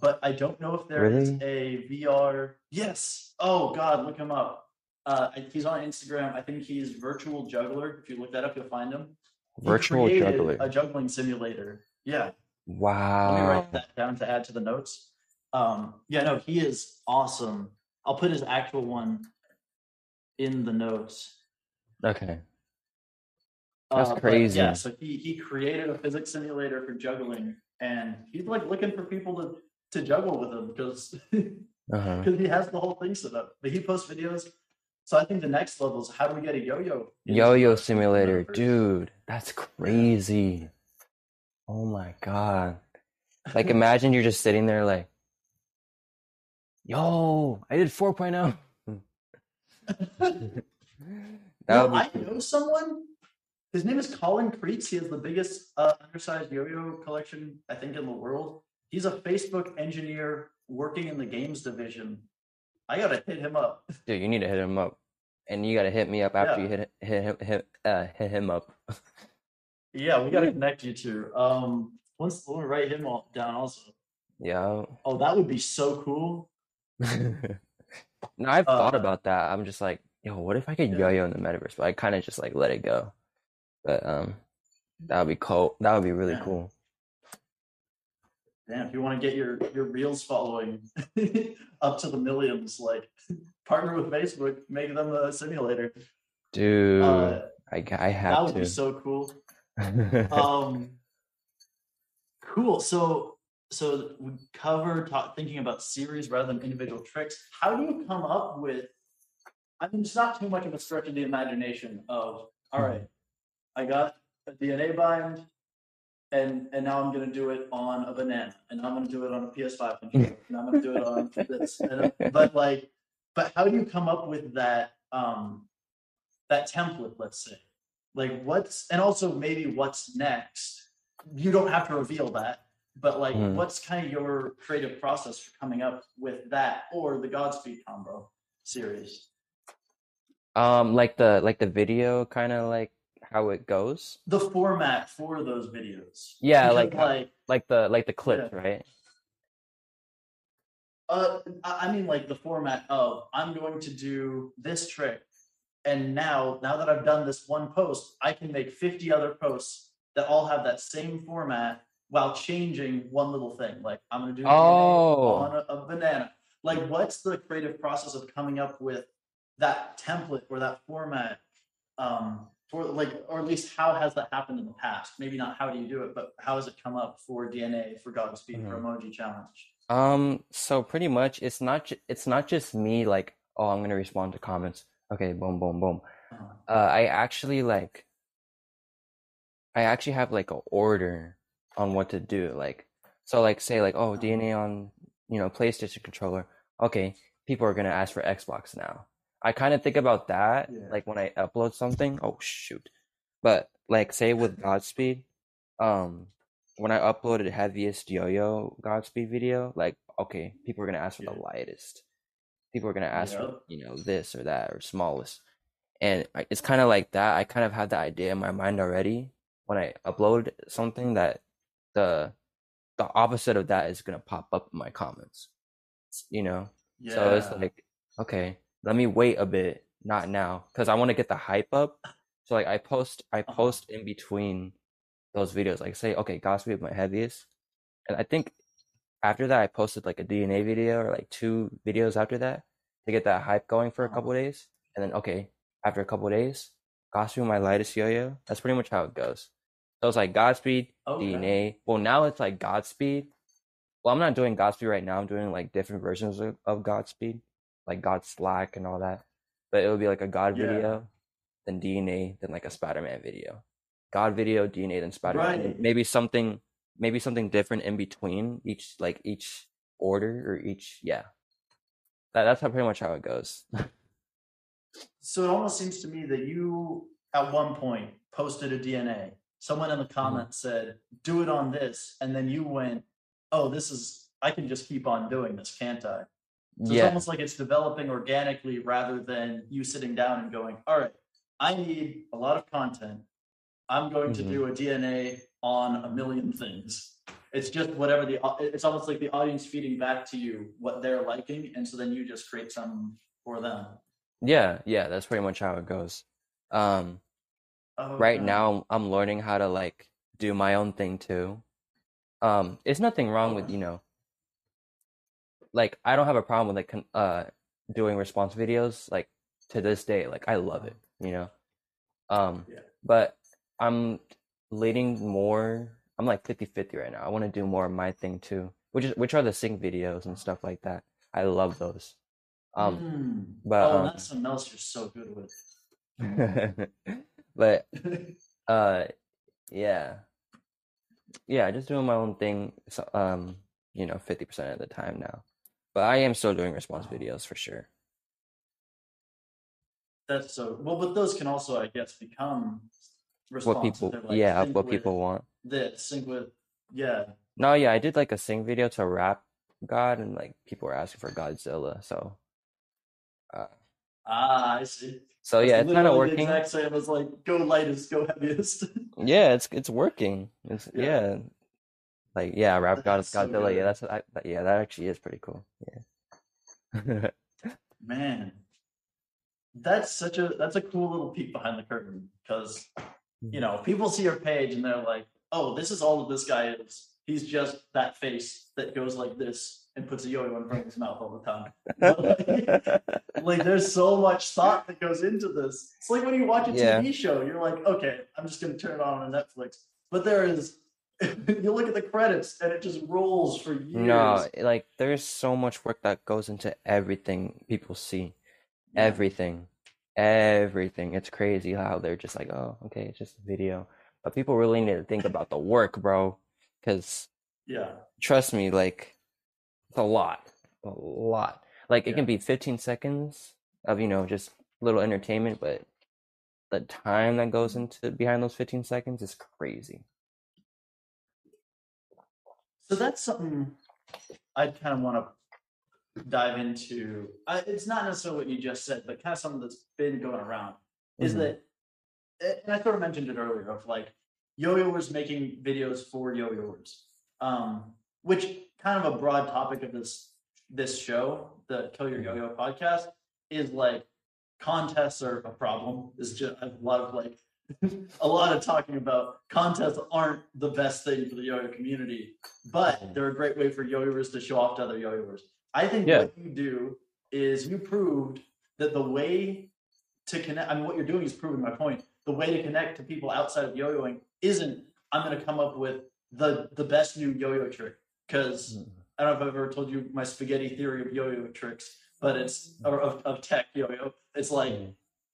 but I don't know if there is a VR. Yes. Oh God, look him up. He's on Instagram. I think he's Virtual Juggler. If you look that up, you'll find him. Virtual Juggler. A juggling simulator. Yeah. Wow. Let me write that down to add to the notes. He is awesome. I'll put his actual one in the notes. Okay. That's crazy. So he created a physics simulator for juggling, and he's like looking for people to juggle with him because he has the whole thing set up. But he posts videos. So I think the next level is how do we get a yo-yo? Yo-yo simulator, dude. That's crazy. Oh my God. Like imagine you're just sitting there like, yo, I did 4.0. I know someone. His name is Colin Creeks. He has the biggest undersized yo-yo collection, I think, in the world. He's a Facebook engineer working in the games division. I got to hit him up. Dude, you need to hit him up. And you got to hit me up after you hit him up. We got to connect you two. Let me write him down also. Yeah. Oh, that would be so cool. No, I've thought about that. I'm just like, yo, what if I could yo-yo in the metaverse? But I kind of just like let it go. But that would be cool. That would be really cool. Damn, if you want to get your reels following up to the millions, like partner with Facebook, make them a simulator. Dude, I have to. That would be so cool. Cool. So we cover thinking about series rather than individual tricks. How do you come up with? I mean, it's not too much of a stretch of the imagination of, all right, I got a DNA bind. And now I'm going to do it on a banana, and I'm going to do it on a PS5 controller, and I'm going to do it on this. But how do you come up with that that template? Let's say, and also maybe what's next. You don't have to reveal that, but what's kind of your creative process for coming up with that or the Godspeed combo series? Like the video kind of how it goes, the format for those videos, yeah, like the clip, yeah. Right, I mean the format of I'm going to do this trick, and now that I've done this one post, I can make 50 other posts that all have that same format while changing one little thing, I'm gonna do on a banana. What's the creative process of coming up with that template or that format, or at least how has that happened in the past? Maybe not how do you do it, but how has it come up for DNA, for Godspeed, for Emoji Challenge? So pretty much it's not just me I'm gonna respond to comments. Okay, boom, boom, boom. I actually have an order on what to do. So DNA on PlayStation controller. Okay, people are gonna ask for Xbox now. I kind of think about that, yeah. When I upload something. Oh shoot! But say with Godspeed, when I uploaded heaviest yo-yo Godspeed video, okay, people are gonna ask for the lightest. People are gonna ask for this or that or smallest, and it's kind of like that. I kind of had the idea in my mind already when I upload something that the opposite of that is gonna pop up in my comments. Yeah. So it's okay. Let me wait a bit, not now, because I want to get the hype up. So I post in between those videos. Say, okay, Godspeed my heaviest, and I think after that I posted a DNA video or 2 videos after that to get that hype going for a couple of days, and then okay, after a couple of days, Godspeed my lightest yo-yo. That's pretty much how it goes. So it's Godspeed, okay. DNA. Well, now it's Godspeed. Well, I'm not doing Godspeed right now. I'm doing different versions of Godspeed. Godslack and all that, but it would be a God video, then DNA, then a Spider-Man video. God video, DNA, then Spider-Man. Right. Maybe something different in between each, each order or each. Yeah, that's how pretty much how it goes. So it almost seems to me that you at one point posted a DNA. Someone in the comments said, "Do it on this," and then you went, "Oh, I can just keep on doing this, can't I?" So yeah. It's almost it's developing organically rather than you sitting down and going, all right, I need a lot of content. I'm going to do a DNA on a million things. It's just whatever it's almost the audience feeding back to you what they're liking. And so then you just create some for them. Yeah. Yeah. That's pretty much how it goes. Right now I'm learning how to do my own thing too. It's nothing wrong with, I don't have a problem with doing response videos to this day. I love it, But I'm leaning more. I'm 50-50 right now. I want to do more of my thing too, which are the sync videos and stuff like that. I love those. That's something else you're so good with. But yeah, just doing my own thing. 50% of the time now. But I am still doing response videos for sure. That's so well, but those can also, I guess, become response. What people want. Sync with, yeah. No, yeah, I did a sync video to rap God, and people were asking for Godzilla. So. I see. So yeah, it's kind of working. The exact same as go lightest, go heaviest. Yeah, it's working. Yeah. Rap God is Godzilla. So yeah, that actually is pretty cool. Yeah. Man, that's a cool little peek behind the curtain because people see your page and they're like, oh, this is all that this guy is. He's just that face that goes like this and puts a yo-yo in front of his mouth all the time. Like, there's so much thought that goes into this. It's like when you watch a TV show, you're like, okay, I'm just going to turn it on Netflix. But there is, you look at the credits and it just rolls for years. No, like, there is so much work that goes into everything people see. Yeah. Everything. It's crazy how they're just like, oh, okay, it's just a video. But people really need to think about the work, bro. Because, trust me, like, it's a lot. Like, it can be 15 seconds of, you know, just little entertainment, but the time that goes into behind those 15 seconds is crazy. So that's something I kind of want to dive into. It's not necessarily what you just said, but kind of something that's been going around. Mm-hmm. Is that, and I sort of mentioned it earlier, of like, yo-yoers making videos for yo-yoers, which kind of a broad topic of this show, the Kill Your Yo-Yo podcast, is like contests are a problem. Is just a lot of talking about contests aren't the best thing for the yo-yo community, but they're a great way for yo-yoers to show off to other yo-yoers. I think what you do is you proved that the way to connect. I mean, what you're doing is proving my point. The way to connect to people outside of yo-yoing isn't, I'm going to come up with the best new yo-yo trick. Because I don't know if I've ever told you my spaghetti theory of yo-yo tricks, but it's of tech yo-yo. It's like,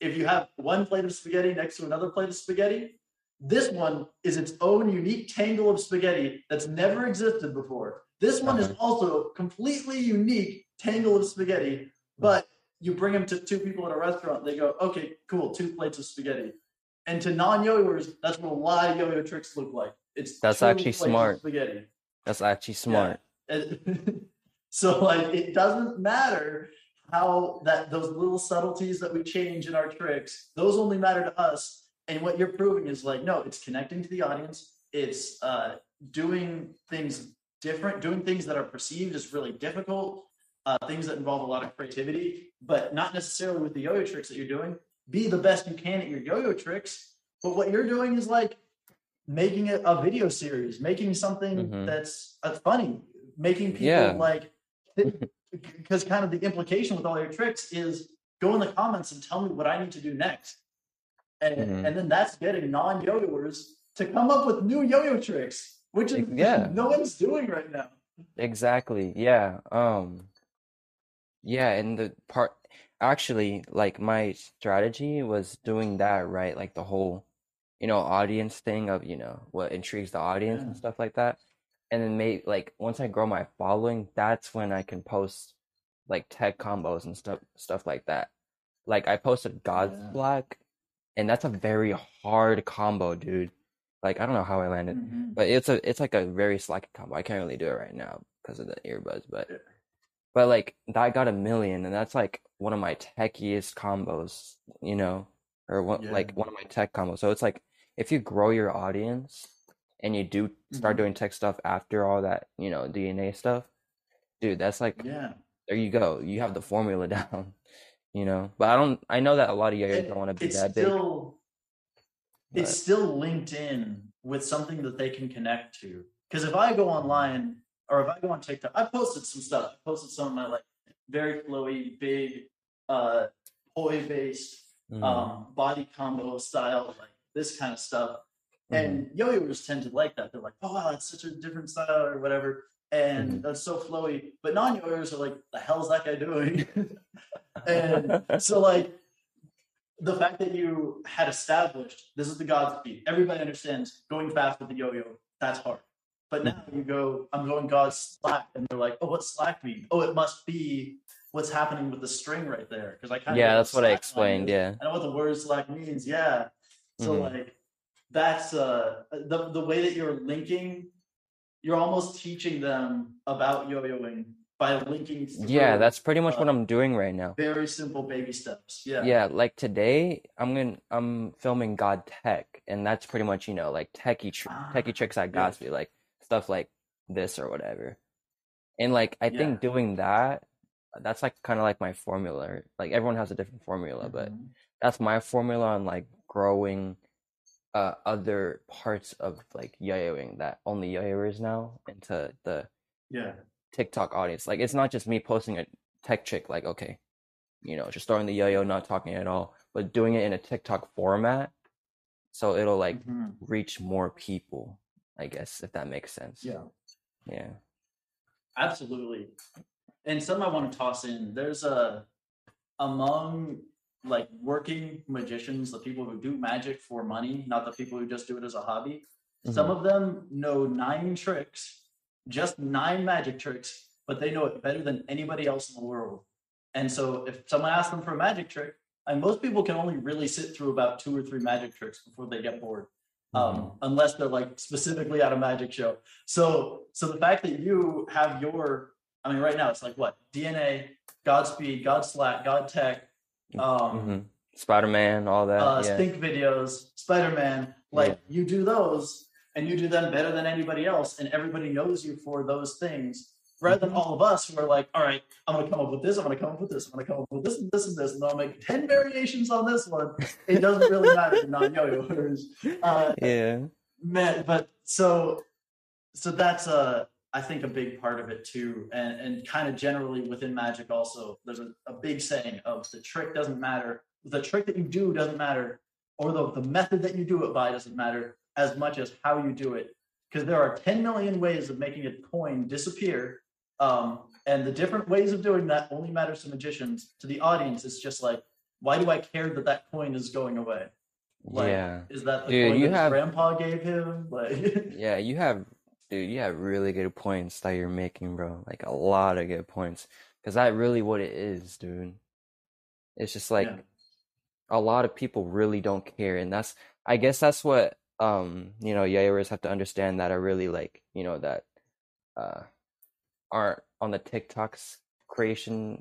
if you have one plate of spaghetti next to another plate of spaghetti, this one is its own unique tangle of spaghetti that's never existed before. This one is also completely unique tangle of spaghetti, but you bring them to two people at a restaurant, they go, okay, cool, two plates of spaghetti. And to non-yo-yoers, that's what a lot of yo-yo tricks look like. That's actually smart. Spaghetti. That's actually smart. Yeah. So, like, it doesn't matter how those little subtleties that we change in our tricks, those only matter to us. And what you're proving is like, no, it's connecting to the audience. It's doing things different, doing things that are perceived as really difficult, things that involve a lot of creativity, but not necessarily with the yo-yo tricks that you're doing. Be the best you can at your yo-yo tricks, but what you're doing is like making a video series, making something that's funny, making people like, because kind of the implication with all your tricks is go in the comments and tell me what I need to do next. And and then that's getting non-yo-yoers to come up with new yo-yo tricks, which is no one's doing right now. Exactly. Yeah. And the part, actually, like, my strategy was doing that, right? Like, the whole, you know, audience thing of, you know, what intrigues the audience and stuff like that. And then maybe, like, once I grow my following, that's when I can post, like, tech combos and stuff like that. Like, I posted Godslack, and that's a very hard combo, dude. Like, I don't know how I landed, but it's like a very slack combo. I can't really do it right now because of the earbuds, but like, that got 1 million, and that's like one of my techiest combos, you know, or like one of my tech combos. So it's like, if you grow your audience and you do start doing tech stuff after all that, you know, DNA stuff, dude, that's like, there you go. You have the formula down, you know, but I know that a lot of you guys don't want to be that still big. It's still linked in with something that they can connect to. Because if I go online, or if I go on TikTok, I posted some stuff. I posted some of my, like, very flowy, big, poi-based, body combo style, like this kind of stuff. And yo-yoers tend to like that. They're like, oh, wow, that's such a different style or whatever. And that's so flowy. But non-yo-yoers are like, the hell's that guy doing? And so, like, the fact that you had established, this is the Godspeed. Everybody understands going fast with the yo-yo, that's hard. But now you go, I'm going Godslack, and they're like, oh, what's slack mean? Oh, it must be what's happening with the string right there. Because I kind of that's what I explained. Yeah, I know what the word slack means. Yeah, so like, that's the way that you're linking. You're almost teaching them about yo-yoing by linking. Through, that's pretty much what I'm doing right now. Very simple baby steps. Yeah. Like, today, I'm filming God Tech, and that's pretty much, you know, like techie tricks at Godspeed, like. Stuff like this or whatever, and like, I think doing that's like kind of like my formula. Like, everyone has a different formula, but that's my formula on, like, growing other parts of like yo-yoing that only yo-yoers know into the TikTok audience. Like, it's not just me posting a tech trick, like, okay, you know, just throwing the yo-yo, not talking at all, but doing it in a TikTok format, so it'll like reach more people, I guess, if that makes sense. Yeah, absolutely. And something I want to toss in, there's a among like working magicians, the people who do magic for money, not the people who just do it as a hobby, some of them know 9 tricks, just 9 magic tricks, but they know it better than anybody else in the world. And so if someone asks them for a magic trick, and most people can only really sit through about 2 or 3 magic tricks before they get bored, unless they're like specifically at a magic show. So the fact that you have your, I mean, right now it's like what? DNA, Godspeed, Godslack, Godtech, Spider-Man, all that, stink videos, Spider-Man, like you do those and you do them better than anybody else, and everybody knows you for those things, rather than all of us who are like, all right, I'm gonna come up with this, I'm gonna come up with this, I'm gonna come up with this and this and this, and I'll make 10 variations on this one. It doesn't really matter to non-yo-yoers. So that's I think a big part of it too, and kind of generally within magic also, there's a big saying of the trick doesn't matter, the trick that you do doesn't matter, or the method that you do it by doesn't matter as much as how you do it, because there are 10 million ways of making a coin disappear, and the different ways of doing that only matters to magicians. To the audience, it's just like, why do I care that that coin is going away? Like, is that the coin that his grandpa gave him? Like, Dude, you have really good points that you're making, bro. Like, a lot of good points. Because that's really what it is, dude. It's just like, a lot of people really don't care. And that's, I guess that's what, you know, yo-yoers have to understand, that are really like, you know, that aren't on the TikTok's content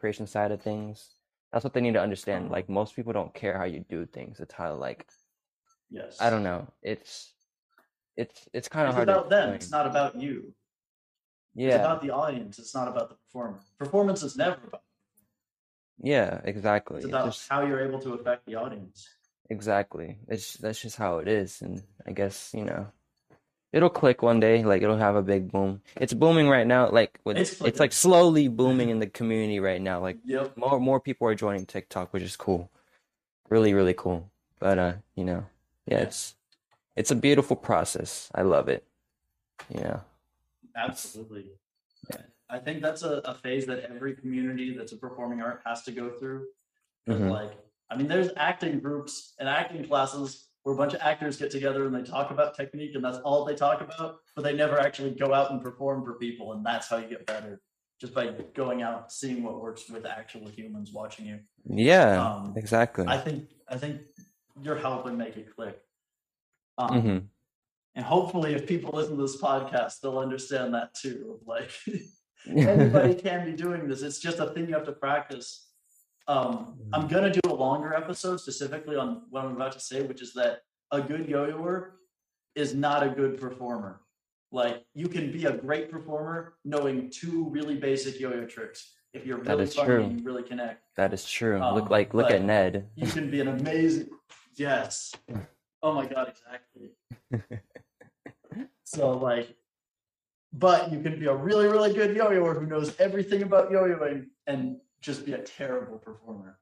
creation side of things. That's what they need to understand. Like, most people don't care how you do things. It's how, like, I don't know. It's kind of hard. It's about them. It's not about you. It's about the audience. It's not about the performer. Performance is never about you. Yeah, exactly. It's about how you're able to affect the audience. Exactly. That's just how it is, and I guess, you know, it'll click one day. Like, it'll have a big boom. It's booming right now. Like, it's like slowly booming in the community right now. Like, more people are joining TikTok, which is cool. Really, really cool. But you know, It's a beautiful process. I love it. Yeah. Absolutely. Yeah. I think that's a phase that every community that's a performing art has to go through. Like, I mean, there's acting groups and acting classes where a bunch of actors get together and they talk about technique, and that's all they talk about, but they never actually go out and perform for people. And that's how you get better, just by going out, seeing what works with actual humans watching you. Yeah, exactly. I think you're helping make it click. And hopefully if people listen to this podcast, they'll understand that too. Like, anybody can be doing this. It's just a thing you have to practice. I'm going to do a longer episode specifically on what I'm about to say, which is that a good yo-yoer is not a good performer. Like, you can be a great performer knowing 2 really basic yo-yo tricks. If you're really funny and you really connect. That is true. Look at Ned. You can be an amazing... Yes. Oh my God, exactly. So, like, but you can be a really, really good yo-yoer who knows everything about yo-yoing and just be a terrible performer.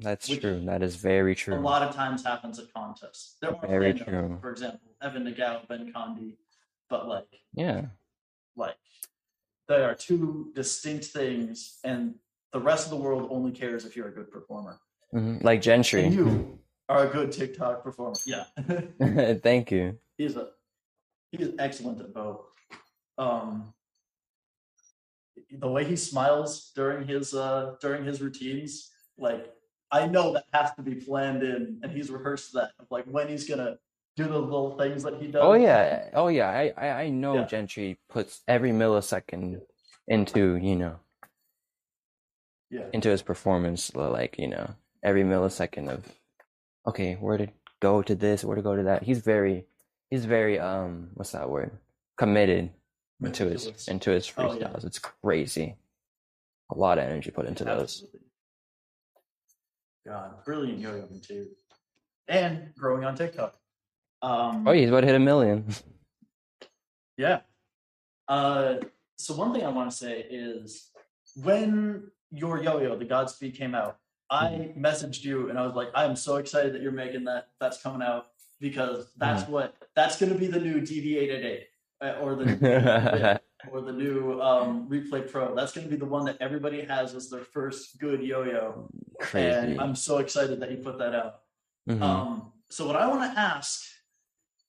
That's true. That is very true. A lot of times happens at contests. There are very true. For example, Evan Nagao, Ben Condi, but like they are 2 distinct things, and the rest of the world only cares if you're a good performer. Like Gentry. And you are a good TikTok performer. Yeah. Thank you. He is excellent at both. The way he smiles during his routines, like, I know that has to be planned in, and he's rehearsed that, of like when he's gonna do the little things that he does. Oh yeah. I know Gentry puts every millisecond into, you know, into his performance, like, you know, every millisecond of, okay, where to go to this, where to go to that. He's very what's that word? Committed to his freestyles. It's crazy. A lot of energy put into those. God, brilliant yo-yo too. and growing on TikTok. Oh, he's about to hit 1 million. Yeah. So one thing I want to say is when your yo-yo, the Godspeed, came out, I messaged you and I was like, I am so excited that you're making that. That's coming out because that's what, that's going to be the new DV888 or the or the new Replay Pro. That's going to be the one that everybody has as their first good yo-yo. Crazy. And I'm so excited that you put that out. Mm-hmm. So what I want to ask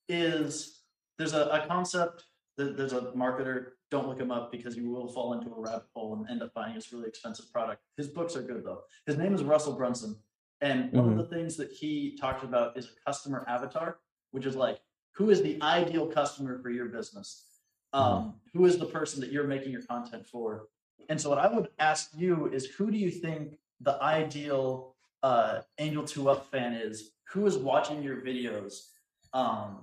is, there's a concept, there's a marketer, don't look him up because you will fall into a rabbit hole and end up buying this really expensive product. His books are good though. His name is Russell Brunson. And one of the things that he talked about is a customer avatar, which is like, who is the ideal customer for your business? Who is the person that you're making your content for? And so what I would ask you is, who do you think the ideal Angel 2 Up fan is? Who is watching your videos? And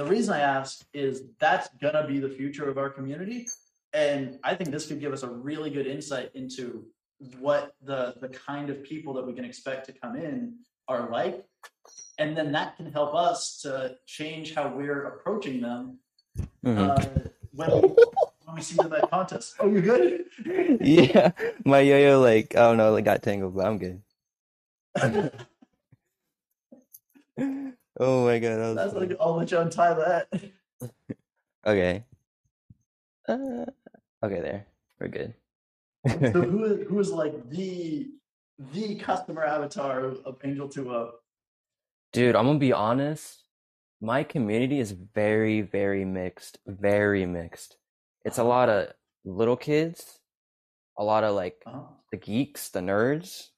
the reason I ask is that's going to be the future of our community. And I think this could give us a really good insight into what the kind of people that we can expect to come in are like. And then that can help us to change how we're approaching them when we see them at contests. Oh, you're good? Yeah. My yo-yo, like, I don't know, like got tangled, but I'm good. Oh my god, that's funny. Like, I'll let you untie that. Okay. Okay, there, we're good. So who is like the customer avatar of Angel 2Up? Dude, I'm gonna be honest. My community is very, very mixed. Very mixed. It's a lot of little kids, a lot of like the geeks, the nerds.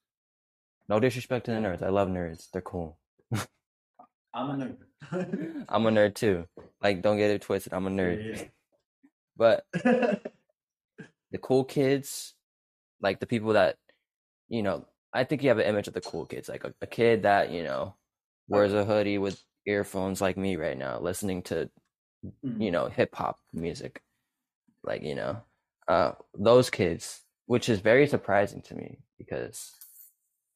No disrespect to the nerds. I love nerds. They're cool. I'm a nerd. I'm a nerd too. Like, don't get it twisted. I'm a nerd. Yeah. But the cool kids, like the people that, you know, I think you have an image of the cool kids. Like a kid that, you know, wears a hoodie with earphones like me right now, listening to, you know, hip hop music. Like, you know, those kids, which is very surprising to me because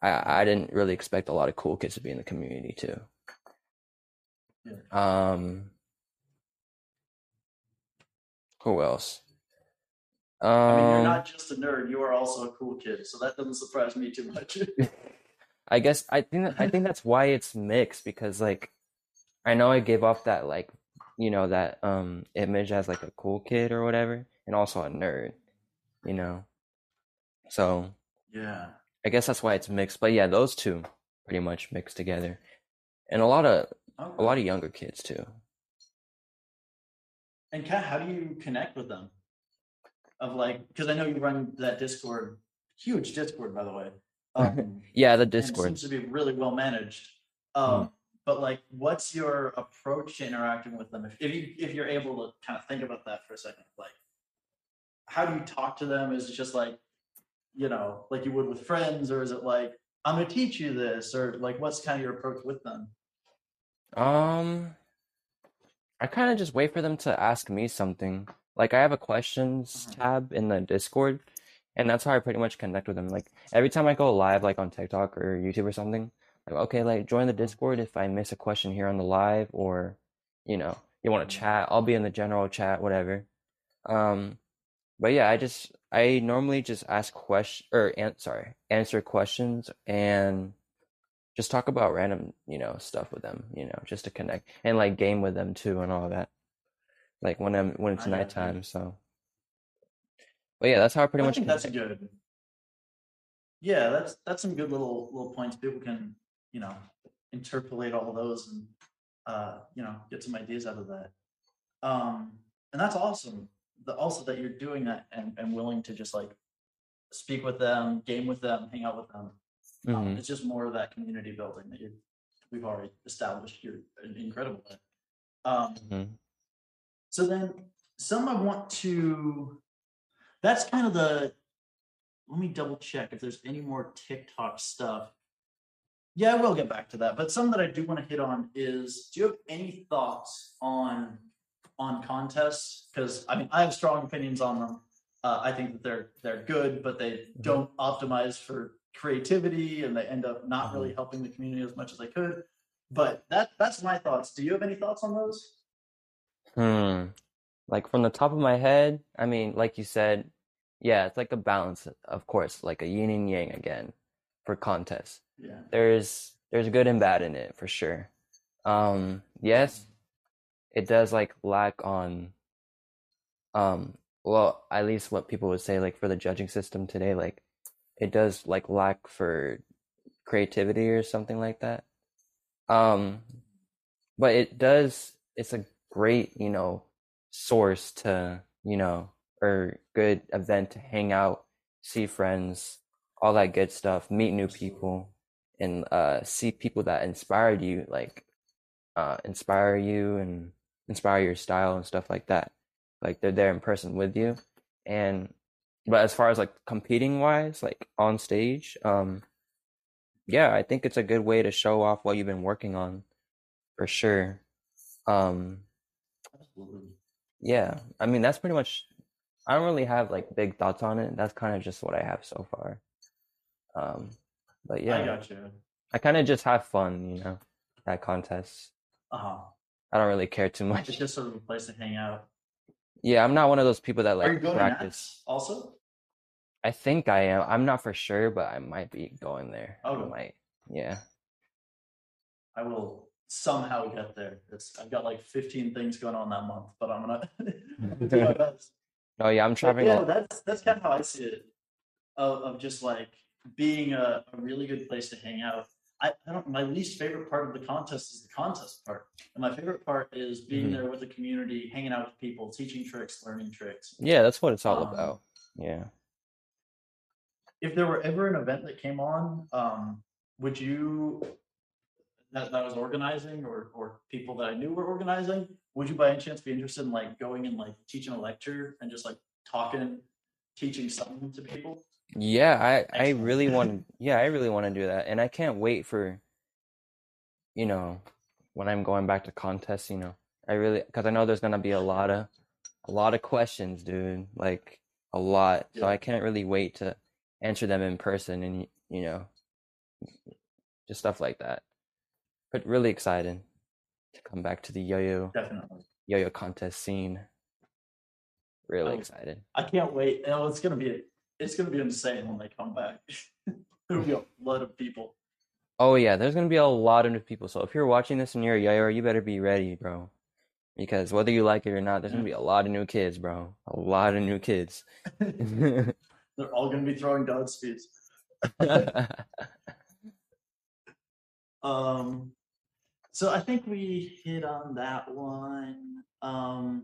I didn't really expect a lot of cool kids to be in the community too. Who else? I mean, you're not just a nerd, you are also a cool kid, so that doesn't surprise me too much. I guess I think that's why it's mixed, because like I know I give off that, like, you know, that image as like a cool kid or whatever, and also a nerd, you know. So yeah, I guess that's why it's mixed. But yeah, those two pretty much mixed together, and a lot of younger kids too. And Kat, how do you connect with them? Of like, because I know you run that Discord, huge Discord, by the way. Yeah, the Discord seems to be really well managed. But like, what's your approach to interacting with them? If you're able to kind of think about that for a second, like, how do you talk to them? Is it just like, you know, like you would with friends, or is it like, I'm gonna teach you this, or like, what's kind of your approach with them? I kind of just wait for them to ask me something. Like, I have a questions tab in the Discord, and that's how I pretty much connect with them. Like, every time I go live, like on TikTok or YouTube or something, like, okay, like, join the Discord if I miss a question here on the live, or, you know, you want to chat, I'll be in the general chat, whatever. But yeah, I normally just ask questions, or answer questions, and just talk about random, you know, stuff with them, you know, just to connect, and like game with them too, and all that. Like when it's nighttime. So, but yeah, that's how I pretty much. I think that's good. Yeah, that's some good little points. People can, you know, interpolate all those and you know, get some ideas out of that. And that's awesome. Also that you're doing that and willing to just like speak with them, game with them, hang out with them. It's just more of that community building that we've already established. You're incredible at. So then let me double check if there's any more TikTok stuff. Yeah, I will get back to that. But some that I do want to hit on is, do you have any thoughts on contests? Because I mean, I have strong opinions on them. I think that they're good, but they don't optimize for creativity, and they end up not really helping the community as much as they could. But that's my thoughts. Do you have any thoughts on those? Like from the top of my head, I mean, like you said, yeah, it's like a balance, of course, like a yin and yang again for contests. Yeah. There's good and bad in it for sure. Yes, it does like lack on, well, at least what people would say, like for the judging system today, like it does like lack for creativity or something like that. But it does, it's a great, you know, source to, you know, or good event to hang out, see friends, all that good stuff, meet new people, and see people that inspired you, like inspire you and inspire your style and stuff like that. Like they're there in person with you. And but as far as like competing wise, like on stage, yeah, I think it's a good way to show off what you've been working on for sure. Yeah, I mean, that's pretty much, I don't really have like big thoughts on it. That's kind of just what I have so far. But yeah, I got you. I kind of just have fun, you know, at contests. I don't really care too much. It's just sort of a place to hang out. Yeah, I'm not one of those people that like practice. Also, I think I am. I'm not for sure, but I might be going there. Oh, I might. Yeah. I will somehow get there. I've got like 15 things going on that month, but I'm gonna do my best. Oh yeah, I'm traveling. Yeah, that's kind of how I see it. Of just like being a really good place to hang out. I don't. My least favorite part of the contest is the contest part, and my favorite part is being there with the community, hanging out with people, teaching tricks, learning tricks. Yeah, that's what it's all about. Yeah. If there were ever an event that came on, would you that was organizing or people that I knew were organizing, would you by any chance be interested in like going and like teaching a lecture and just like teaching something to people? Yeah, I really want to. Yeah, I really want to do that, and I can't wait for, you know, when I'm going back to contests. You know, I really, because I know there's gonna be a lot of questions, dude. Like a lot, yeah. So I can't really wait to answer them in person, and you know, just stuff like that. But really excited to come back to the yo-yo contest scene. Really excited. I can't wait. Oh, it's gonna be insane when they come back. There'll be a lot of people. Oh yeah, there's gonna be a lot of new people. So if you're watching this and you're a yo-yo, you better be ready, bro. Because whether you like it or not, there's gonna be a lot of new kids, bro. A lot of new kids. They're all gonna be throwing Godspeeds. So I think we hit on that one. Oh,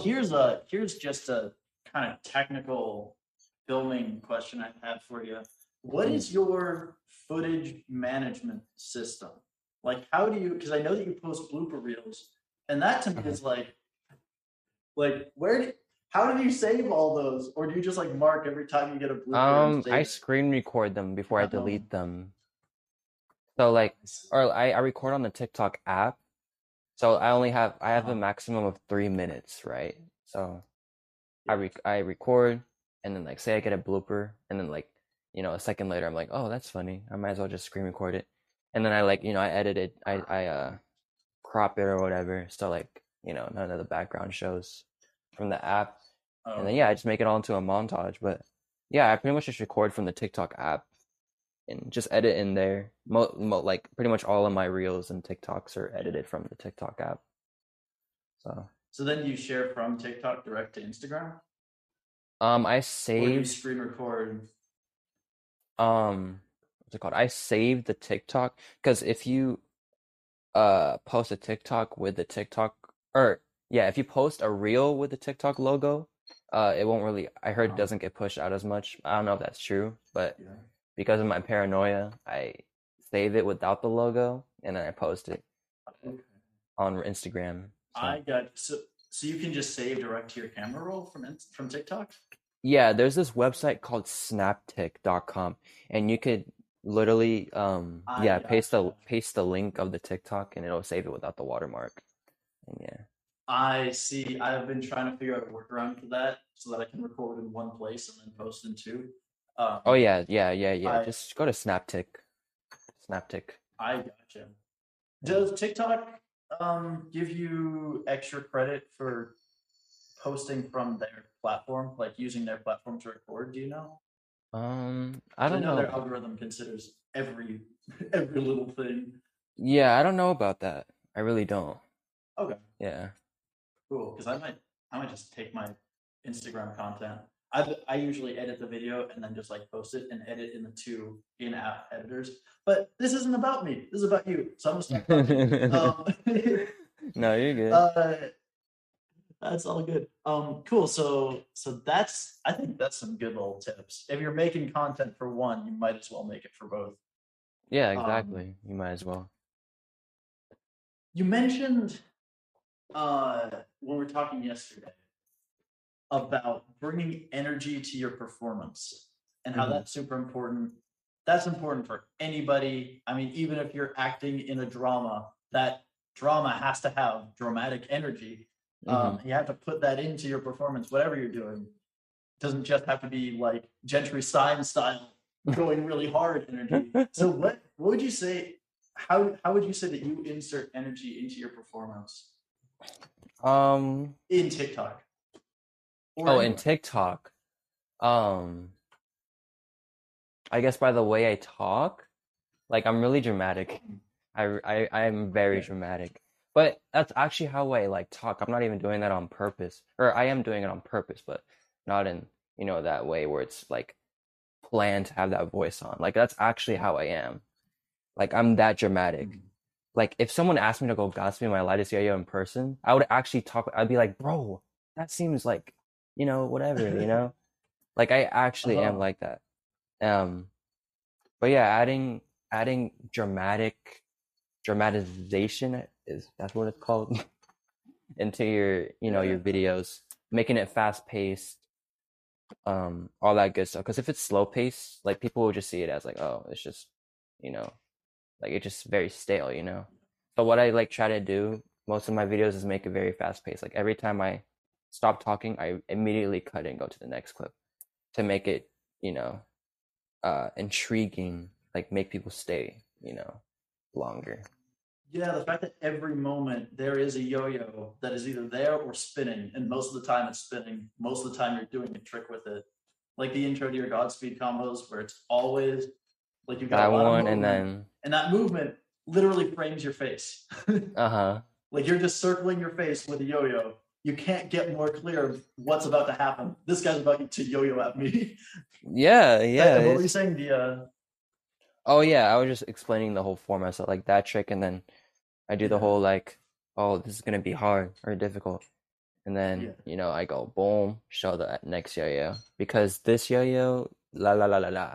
here's just a kind of technical filming question I have for you. What is your footage management system? Like, how do you, because I know that you post blooper reels, and that to me is like how do you save all those? Or do you just like mark every time you get a blooper? I screen record them before I delete them. So like, or I record on the TikTok app. So I have a maximum of 3 minutes, right? So I record, and then like say I get a blooper, and then like, you know, a second later I'm like, oh, that's funny, I might as well just screen record it. And then I like, you know, I edit it, I crop it or whatever, so like, you know, none of the background shows from the app. And then yeah, I just make it all into a montage. But yeah, I pretty much just record from the TikTok app and just edit in there. Like pretty much all of my reels and TikToks are edited from the TikTok app. So then you share from TikTok direct to Instagram? I saved. Or you screen record? What's it called? I saved the TikTok, because if you post a TikTok with the TikTok, or yeah, if you post a reel with the TikTok logo, it won't really. I heard it doesn't get pushed out as much. I don't know if that's true, but yeah, because of my paranoia, I save it without the logo and then I post it on Instagram. I got so you can just save direct to your camera roll from TikTok? Yeah, there's this website called snaptic.com, and you could literally paste the link of the TikTok and it'll save it without the watermark. And yeah, I see. I've been trying to figure out a workaround for that so that I can record in one place and then post in two. Just go to Snaptic. I gotcha. Does TikTok give you extra credit for posting from their platform, like using their platform to record? Do you know? I don't know. Their algorithm considers every little thing. Yeah, I don't know about that. I really don't. Okay. Yeah. Cool. Because I might just take my Instagram content. I usually edit the video and then just like post it and edit in the two in-app editors. But this isn't about me. This is about you. So I'm just No, you're good. That's all good. Cool. So that's, I think that's some good little tips. If you're making content for one, you might as well make it for both. Yeah, exactly. You might as well. You mentioned when we were talking yesterday about bringing energy to your performance and how that's super important. That's important for anybody. I mean, even if you're acting in a drama, that drama has to have dramatic energy. You have to put that into your performance, whatever you're doing. It doesn't just have to be like Gentry Stein style, going really hard energy. So what would you say, how would you say that you insert energy into your performance? In TikTok. In TikTok. I guess by the way I talk, like I'm really dramatic. I'm very dramatic. But that's actually how I like talk. I'm not even doing that on purpose. Or I am doing it on purpose, but not in, that way where it's like planned to have that voice on. Like that's actually how I am. Like I'm that dramatic. Like if someone asked me to go Godspeed my lightest yo-yo in person, I would actually talk. I'd be like, bro, that seems like, whatever, like I actually am like that. But yeah, adding dramatization is that's what it's called into your, your videos, making it fast paced, all that good stuff. Cause if it's slow paced, like people will just see it as like, oh, it's just, like it's just very stale, So what I like try to do most of my videos is make it very fast paced. Like every time I stop talking, I immediately cut and go to the next clip to make it, intriguing, like make people stay, longer. Yeah, the fact that every moment there is a yo-yo that is either there or spinning, and most of the time it's spinning, most of the time you're doing a trick with it. Like the intro to your Godspeed combos where it's always like you've got that a lot one of movement, and that movement literally frames your face. Like you're just circling your face with a yo-yo. You can't get more clear of what's about to happen. This guy's about to yo-yo at me. Yeah. What were you saying? Oh yeah, I was just explaining the whole format. So like that trick, and then I do the whole like, oh, this is gonna be hard or difficult, and then I go boom, show the next yo-yo because this yo-yo la la la la la,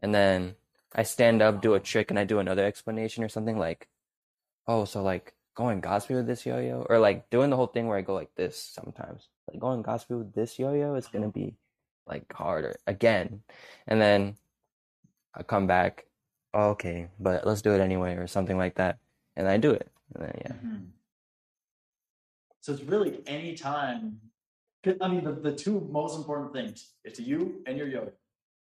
and then I stand up, do a trick, and I do another explanation or something like, oh, so like. Going gospel with this yo-yo, or like doing the whole thing where I go like this sometimes. Like going gospel with this yo-yo is gonna be like harder again, and then I come back. Oh, okay, but let's do it anyway, or something like that, and I do it, and then So it's really any time. I mean, the two most important things: it's you and your yo-yo.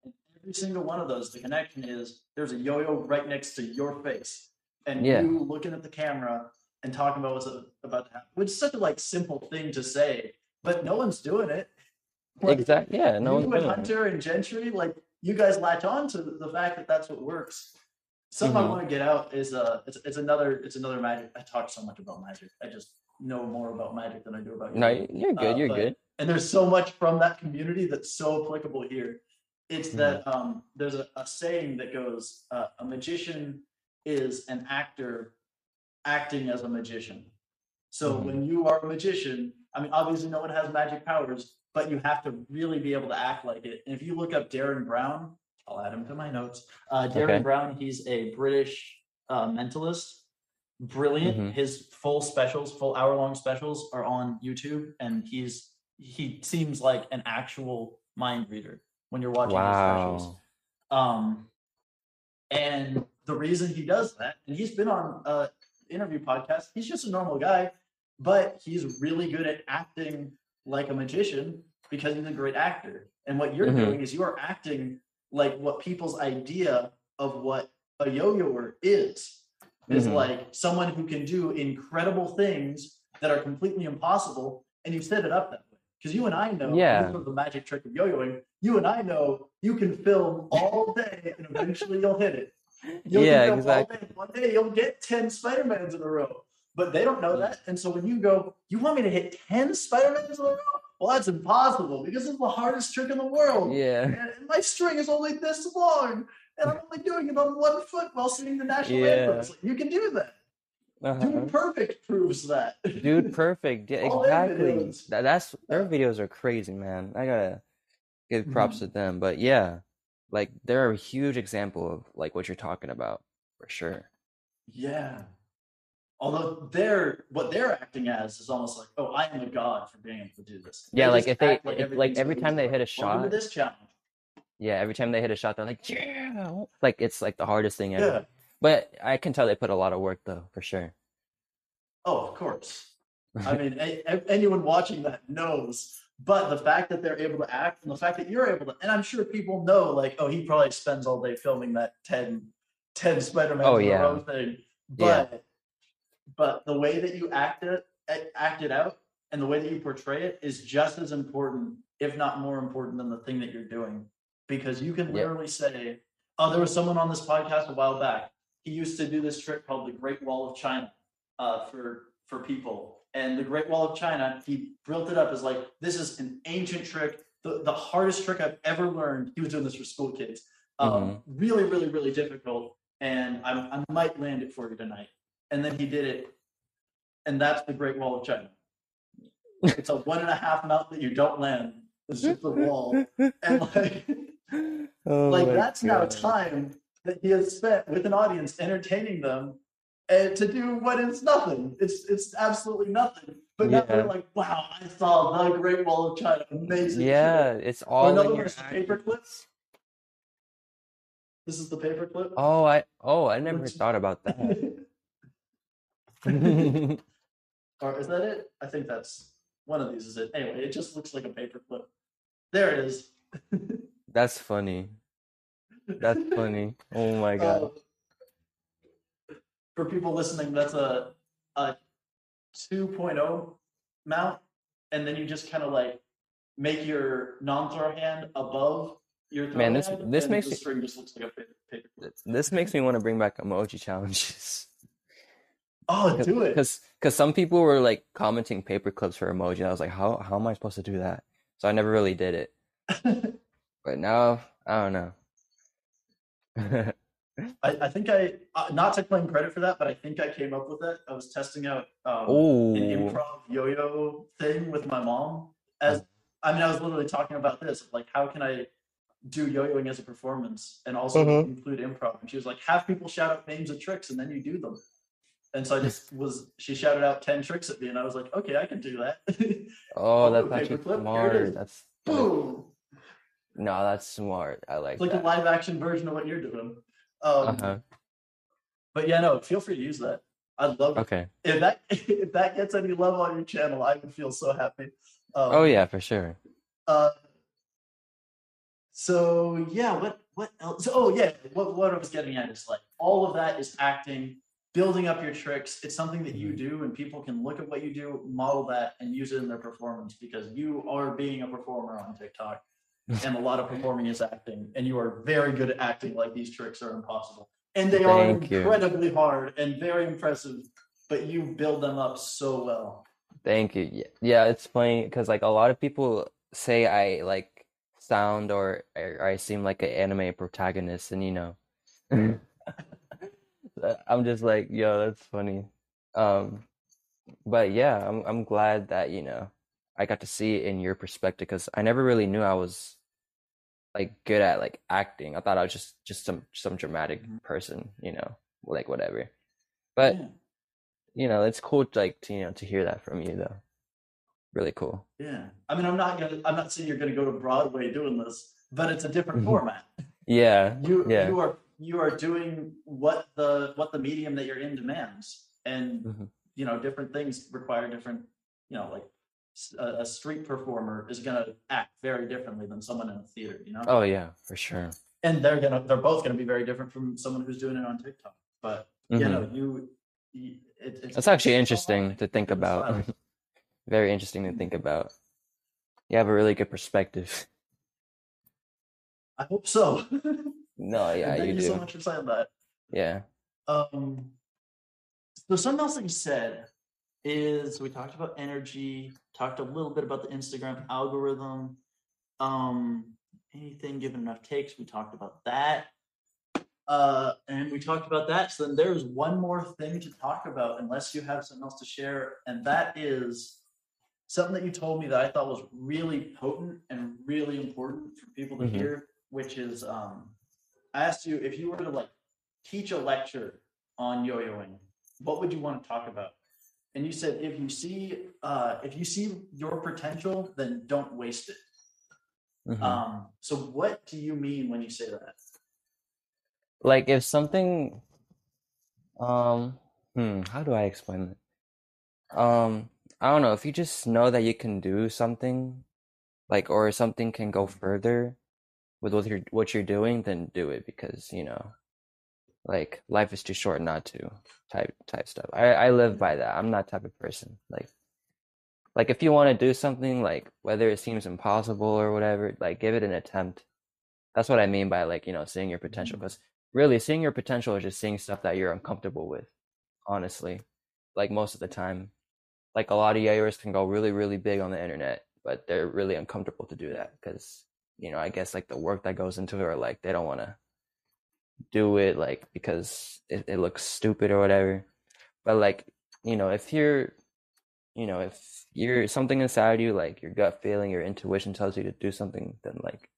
And every single one of those, the connection is there's a yo-yo right next to your face, and you looking at the camera. And talking about what's about to happen, which is such a like simple thing to say, but no one's doing it. Like, exactly. Yeah, no one's doing it. Hunter and Gentry, like you guys latch on to the fact that that's what works. Something I want to get out is it's another magic. I talk so much about magic. I just know more about magic than I do about. No, you're good. You're good. And there's so much from that community that's so applicable here. It's that there's a saying that goes: a magician is an actor. Acting as a magician. So when you are a magician, I mean, obviously no one has magic powers, but you have to really be able to act like it. And if you look up Darren Brown, I'll add him to my notes. Darren Brown, he's a British mentalist, brilliant. His full hour-long specials are on YouTube, and he seems like an actual mind reader when you're watching his specials. And the reason he does that, and he's been on interview podcast, he's just a normal guy, but he's really good at acting like a magician because he's a great actor. And what you're doing is you are acting like what people's idea of what a yo-yoer is. It's like someone who can do incredible things that are completely impossible, and you set it up that way. Because you and I know, this is the magic trick of yo-yoing, you and I know you can film all day and eventually you'll hit it. Exactly. All day. One day you'll get 10 Spider-Mans in a row, but they don't know that. And so when you go, you want me to hit 10 Spider-Mans in a row? Well, that's impossible because it's the hardest trick in the world. Yeah. And my string is only this long, and I'm only doing it on one foot while singing the national anthem. Like, you can do that. Dude Perfect proves that. Dude Perfect, yeah, exactly. That's their videos are crazy, man. I gotta give props to them, but yeah, like they're a huge example of like what you're talking about for sure. Yeah. Although what they're acting as is almost like, oh, I am a god for being able to do this. Yeah, like every time they hit a shot. This challenge. Yeah, every time they hit a shot, they're like, yeah, like it's like the hardest thing ever. Yeah. But I can tell they put a lot of work though, for sure. Oh, of course. I mean, anyone watching that knows. But the fact that they're able to act, and the fact that you're able to, and I'm sure people know, like, oh, he probably spends all day filming that 10 Spider-Man row thing. But But the way that you act it out and the way that you portray it is just as important, if not more important, than the thing that you're doing. Because you can literally say, oh, there was someone on this podcast a while back. He used to do this trick called the Great Wall of China for people. And the Great Wall of China, he built it up as like, this is an ancient trick, the hardest trick I've ever learned. He was doing this for school kids. Really, really, really difficult. And I might land it for you tonight. And then he did it, and that's the Great Wall of China. It's a 1.5 mount that you don't land. It's just a wall, and like, that's now time that he has spent with an audience entertaining them, and to do what is nothing. It's absolutely nothing. But now they're like, wow, I saw the Great Wall of China. Amazing. Yeah, it's all in your paper clips. This is the paper clip. Oh, I never thought about that. Or is that it? I think that's one of these is it. Anyway, it just looks like a paperclip. There it is. That's funny. Oh my god. For people listening, that's a 2.0 mount, and then you just kind of like make your non-throw hand above your throw. Man, this makes the string just looks like a paperclip. This makes me want to bring back emoji challenges. Oh, do it! Because some people were like commenting paper clips for emoji, and I was like, how am I supposed to do that? So I never really did it. But now I don't know. I think I not to claim credit for that, but I think I came up with it. I was testing out an improv yo-yo thing with my mom. I was literally talking about this, like, how can I do yo-yoing as a performance and also include improv? And she was like, have people shout out names of tricks, and then you do them. And so she shouted out 10 tricks at me, and I was like, okay, I can do that. Oh, that's actually smart. That's boom. No, that's smart. I like that. It's like a live action version of what you're doing. But yeah, no, feel free to use that. I'd love it. Okay. If that gets any love on your channel, I would feel so happy. Oh yeah, for sure. So yeah, what else? Oh yeah, what I was getting at is like all of that is acting. Building up your tricks, it's something that you do, and people can look at what you do, model that, and use it in their performance, because you are being a performer on TikTok, and a lot of performing is acting, and you are very good at acting like these tricks are impossible. And they are incredibly hard and very impressive, but you build them up so well. Thank you. Yeah, it's funny, because like a lot of people say I like sound or I seem like an anime protagonist, and you know. I'm just like, yo, that's funny. But yeah, I'm glad that, you know, I got to see it in your perspective, because I never really knew I was like good at like acting. I thought I was just some dramatic person, you know, like whatever. But you know, it's cool to hear that from you though. Really cool. Yeah, I mean, I'm not saying you're gonna go to Broadway doing this, but it's a different format. Yeah, you are doing what the medium that you're in demands, and you know, different things require different, you know, like a street performer is going to act very differently than someone in a theater, you know? Oh yeah, for sure. and they're both gonna be very different from someone who's doing it on TikTok. But mm-hmm. you know, it's actually interesting to think about. Very interesting to think about. You have a really good perspective. I hope so. No, yeah, you do. Thank you so much for saying that. Yeah. So something else that you said is we talked about energy, talked a little bit about the Instagram algorithm. Anything given enough takes, we talked about that. And we talked about that. So then there's one more thing to talk about, unless you have something else to share. And that is something that you told me that I thought was really potent and really important for people to mm-hmm. hear, which is I asked you, if you were to like teach a lecture on yo-yoing, what would you want to talk about? And you said, if you see your potential, then don't waste it. Mm-hmm. So what do you mean when you say that? Like if something, how do I explain it? I don't know. If you just know that you can do something, like, or something can go further with what you're doing, then do it, because, you know, like life is too short not to type stuff. I live by that. I'm not type of person. Like if you want to do something, like whether it seems impossible or whatever, like give it an attempt. That's what I mean by, like, you know, seeing your potential, because really seeing your potential is just seeing stuff that you're uncomfortable with, honestly, like most of the time. Like a lot of yo-yoers can go really, really big on the internet, but they're really uncomfortable to do that because, you know, I guess like the work that goes into it, or like they don't want to do it like because it looks stupid or whatever. But like, you know, if you're something inside you, like your gut feeling, your intuition tells you to do something, then like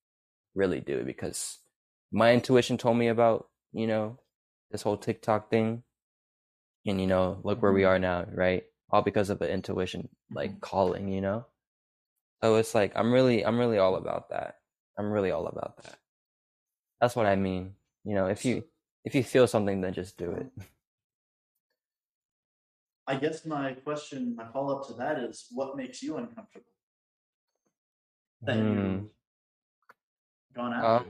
really do it. Because my intuition told me about, you know, this whole TikTok thing, and, you know, look where we are now, right? All because of an intuition, like calling, you know? So it's like, I'm really all about that. That's what I mean. You know, if you feel something, then just do it. I guess my follow-up to that is, what makes you uncomfortable? That you've gone after.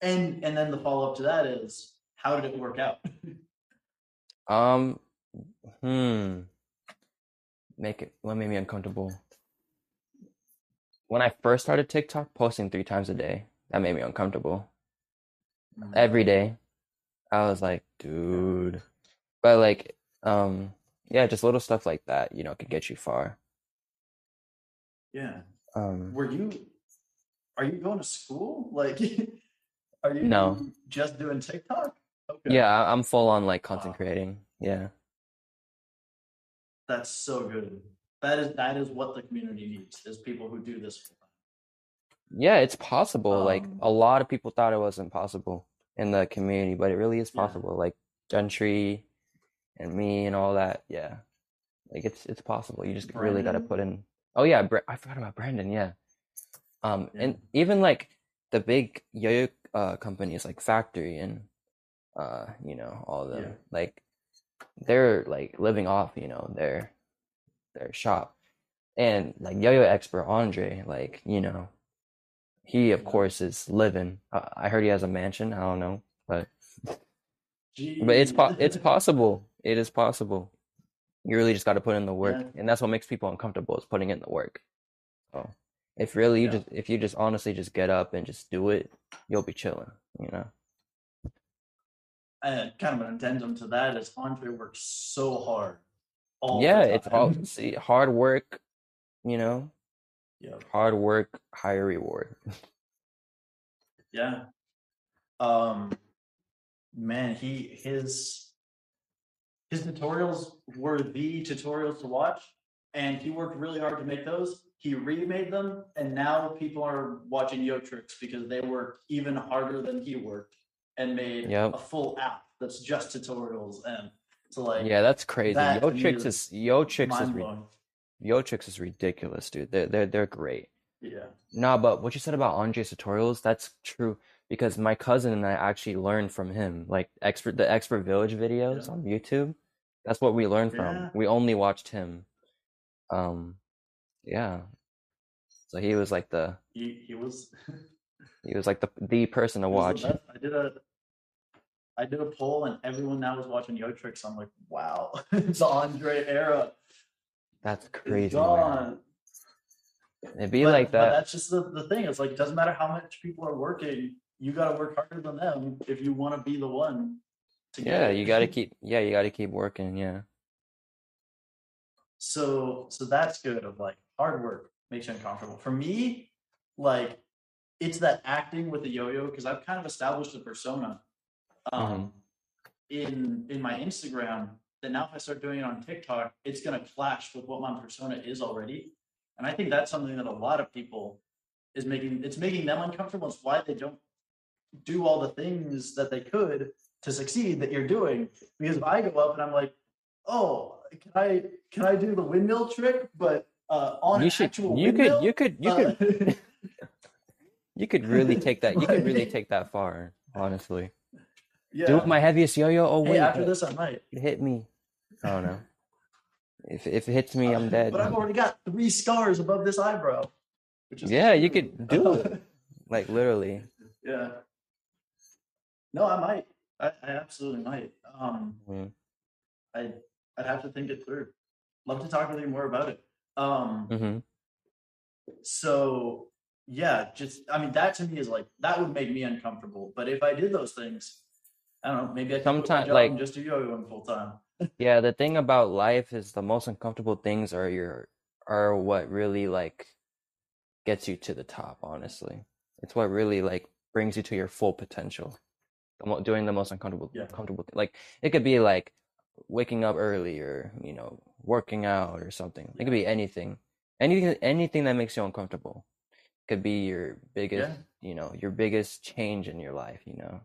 And then the follow-up to that is, how did it work out? What made me uncomfortable? When I first started TikTok, posting 3 times a day, that made me uncomfortable. Every day, I was like, dude. But like, yeah, just little stuff like that, you know, could get you far. Yeah. Are you going to school? Like, are you just doing TikTok? Okay. Yeah, I'm full on like content creating. Yeah. That's so good. That is what the community needs, is people who do this. Yeah, it's possible. Like a lot of people thought it was impossible in the community, but it really is possible. Yeah. Like Gentry and me and all that. Yeah, like it's possible. You just Brandon. Really got to put in. Oh yeah, I forgot about Brandon. Yeah. And even like the big yo-yo companies like Factory and you know, all of them, like they're like living off, you know, their shop. And like yo-yo expert Andre, like, you know, he, of course, is living. I heard he has a mansion. I don't know, but it's possible. It is possible. You really just got to put in the work, and that's what makes people uncomfortable, is putting in the work. So if you just honestly just get up and just do it, you'll be chilling, you know. Kind of an addendum to that is Andre works so hard. It's all hard work, you know. Yeah. Hard work, higher reward. Yeah. Man, his tutorials were the tutorials to watch, and he worked really hard to make those. He remade them, and now people are watching YoTrix because they worked even harder than he worked and made a full app that's just tutorials. And so like, yeah, that's crazy. That YoTrix is ridiculous, dude. They're great. Yeah. Nah, but what you said about Andre's tutorials, that's true, because my cousin and I actually learned from him. Like the expert village videos on YouTube, that's what we learned from. We only watched him. So he was like the he was He was like the person to watch. I did a poll and everyone that was watching YoTrix, I'm like, wow, it's Andre era. That's crazy. It's gone. It'd be like that. But that's just the thing. It's like, it doesn't matter how much people are working. You got to work harder than them if you want to be the one. To yeah, you got to keep. Yeah, you got to keep working. Yeah. So that's good. Of like hard work makes you uncomfortable. For me, like it's that acting with the yo-yo because I've kind of established a persona in my Instagram that now if I start doing it on TikTok, it's gonna clash with what my persona is already. And I think that's something that a lot of people is making them uncomfortable. It's why they don't do all the things that they could to succeed that you're doing. Because if I go up and I'm like, oh, can I do the windmill trick? But on you should, actual you windmill, could you could really take that. You could really take that far, honestly. Yeah. Do my heaviest yo-yo. Oh wait, hey, after this I might. It hit me. I don't know. If it hits me, I'm dead. But I've already got 3 scars above this eyebrow. Which is yeah, you could do it. Like literally. Yeah. No, I might. I absolutely might. I'd have to think it through. Love to talk with you more about it. So yeah, just I mean that to me is like that would make me uncomfortable. But if I did those things, I don't know, maybe I could sometimes like just do yo-yo in full time. Yeah, the thing about life is the most uncomfortable things are what really like gets you to the top, honestly. It's what really like brings you to your full potential. Doing the most uncomfortable like it could be like waking up early or, you know, working out or something. Yeah. It could be anything that makes you uncomfortable could be your biggest, you know, your biggest change in your life, you know.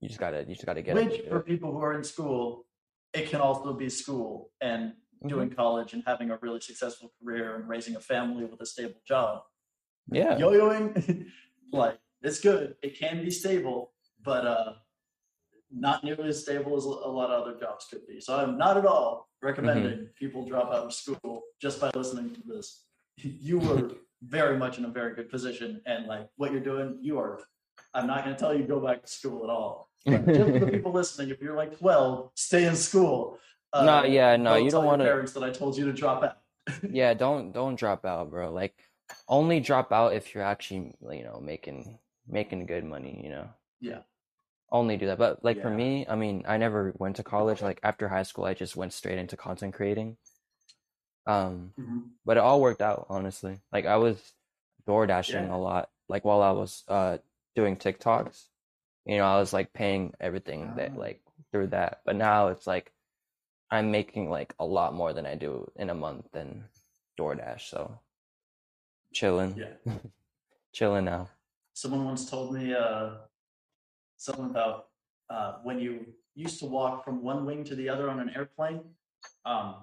You just gotta get which for people who are in school, it can also be school and doing college and having a really successful career and raising a family with a stable job. Yeah. Yo-yoing, like it's good. It can be stable, but not nearly as stable as a lot of other jobs could be. So I'm not at all recommending people drop out of school just by listening to this. You were very much in a very good position and like what you're doing, you are. I'm not going to tell you go back to school at all. But just for the people listening, if you're like 12, stay in school. No, you don't want to. Parents that I told you to drop out. Yeah, don't drop out, bro. Like, only drop out if you're actually, you know, making good money. You know. Yeah. Only do that, but like for me, I mean, I never went to college. Like after high school, I just went straight into content creating. But it all worked out, honestly. Like I was door dashing a lot. Like while I was doing TikToks, you know, I was like paying everything that like through that. But now it's like I'm making like a lot more than I do in a month than DoorDash. So chilling, chilling now. Someone once told me something about when you used to walk from one wing to the other on an airplane.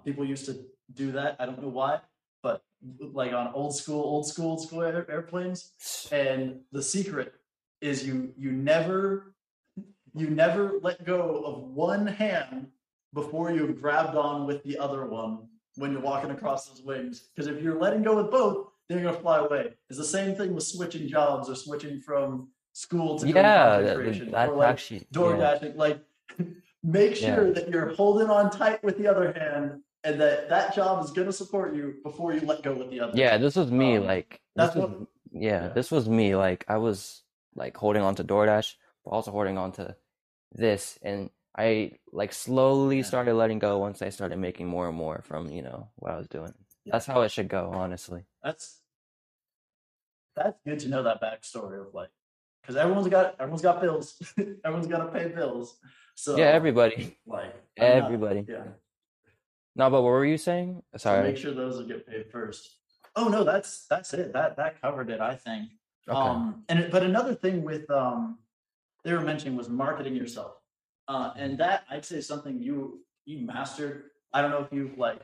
People used to do that. I don't know why, but like on old school airplanes. And the secret is you never let go of one hand before you've grabbed on with the other one when you're walking across those wings. Because if you're letting go with both, then you're going to fly away. It's the same thing with switching jobs or switching from school to content creation. That's or like actually, door dashing. Like, make sure that you're holding on tight with the other hand and that job is going to support you before you let go with the other. Yeah, this was me. Like, this was me. Like, I was like holding on to DoorDash, but also holding on to this. And I like slowly started letting go once I started making more and more from, you know, what I was doing. That's how it should go, honestly. That's good to know that backstory of like, because everyone's got bills. Everyone's got to pay bills. So yeah, everybody. Like everybody. No, but what were you saying? Sorry. So make sure those will get paid first. Oh no, that's it. That covered it, I think. Okay. But another thing with they were mentioning was marketing yourself, and that I'd say is something you mastered. I don't know if you've like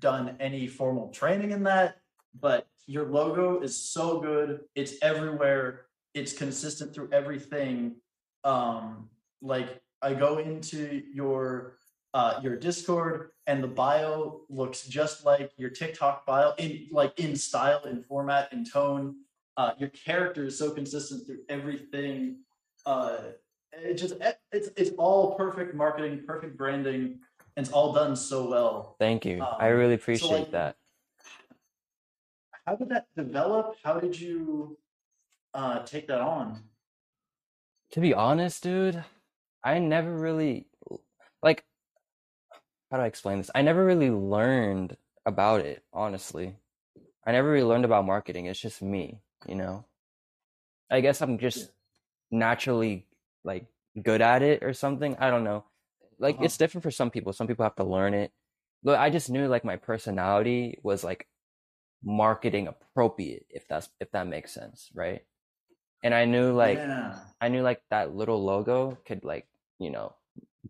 done any formal training in that, but your logo is so good. It's everywhere. It's consistent through everything. Like I go into your Discord and the bio looks just like your TikTok bio in style, in format, in tone. Your character is so consistent through everything. It's all perfect marketing, perfect branding, and it's all done so well. Thank you. I really appreciate that. How did that develop? How did you take that on? To be honest, dude, I never really, like, how do I explain this? I never really learned about it, honestly. I never really learned about marketing. It's just me, you know? I guess I'm just naturally, like, good at it or something. I don't know. Like, it's different for some people. Some people have to learn it. But I just knew, like, my personality was, like, marketing appropriate, if that makes sense, right? And I knew, like, I knew, like, that little logo could, like, you know,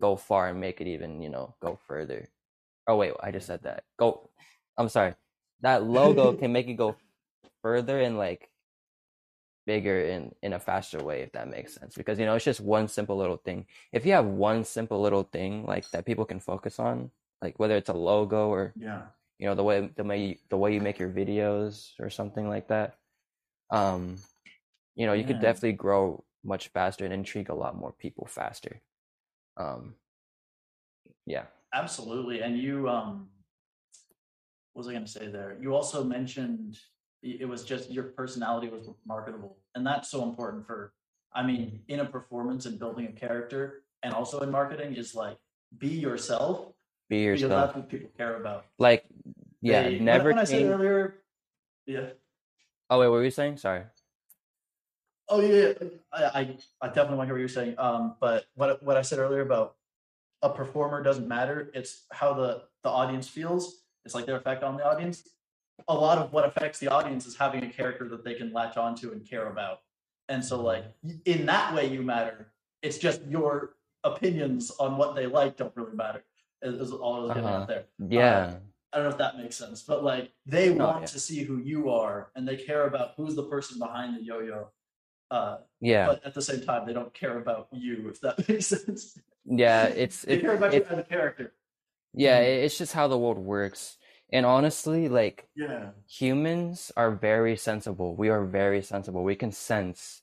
go far and make it even, you know, go further. Oh wait, I just said that. Go, I'm sorry. That logo can make it go further and, like, bigger in a faster way, if that makes sense. Because, you know, it's just one simple little thing. If you have one simple little thing, like, that people can focus on, like, whether it's a logo or you know, the way you make your videos or something like that, you know, you could definitely grow much faster and intrigue a lot more people faster. Yeah, absolutely. And you, what was I going to say there? You also mentioned it was just your personality was marketable, and that's so important for, I mean, in a performance and building a character, and also in marketing, is, like, be yourself. Be yourself. Because that's what people care about. Like, yeah, they, never. When I said earlier, Oh wait, what were you saying? Sorry. Oh yeah, I definitely want to hear what you're saying. But what I said earlier about a performer doesn't matter. It's how the audience feels. It's, like, their effect on the audience. A lot of what affects the audience is having a character that they can latch onto and care about. And so, like, in that way, you matter. It's just your opinions on what they like don't really matter. Is all I was getting out there. I don't know if that makes sense, but, like, they want to see who you are, and they care about who's the person behind the yo-yo. But at the same time, they don't care about you, if that makes sense. They care about you as a character. It's just how the world works. And honestly, like, humans are very sensible. We are very sensible. We can sense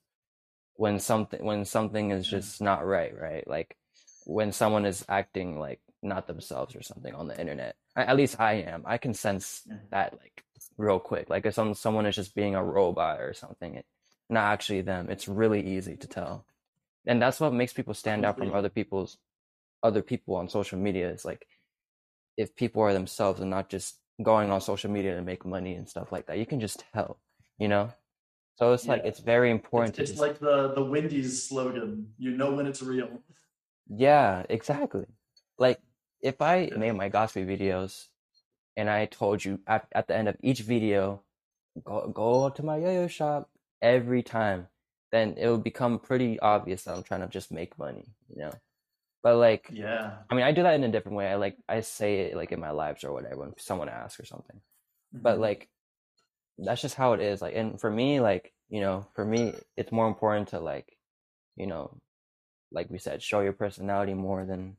when something is just not right, right? Like, when someone is acting like not themselves or something on the internet. At least I am. I can sense that, like, real quick. Like, if someone is just being a robot or something, it's not actually them. It's really easy to tell. And that's what makes people stand out from other people on social media. It's like, if people are themselves and not just going on social media to make money and stuff like that, you can just tell, you know? So it's like, it's very important. It's like the Wendy's slogan, you know when it's real. Yeah, exactly. Like, if I made my gospel videos and I told you at the end of each video, go to my yo-yo shop every time, then it would become pretty obvious that I'm trying to just make money, you know? But, like, I mean, I do that in a different way. I say it, like, in my lives or whatever, when someone asks or something. But, like, that's just how it is. Like, and for me, like, you know, for me, it's more important to, like, you know, like we said, show your personality more than,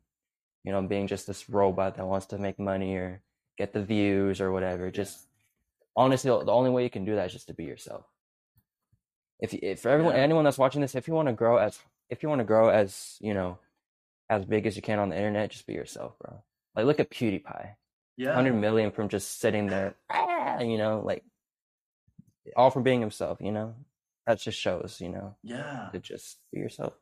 you know, being just this robot that wants to make money or get the views or whatever. Just honestly, the only way you can do that is just to be yourself. If for anyone that's watching this, if you want to grow as you know, as big as you can on the internet, just be yourself, bro. Like, look at PewDiePie. 100 million from just sitting there, you know, like, all from being himself, you know? That just shows, you know. Yeah. To just be yourself.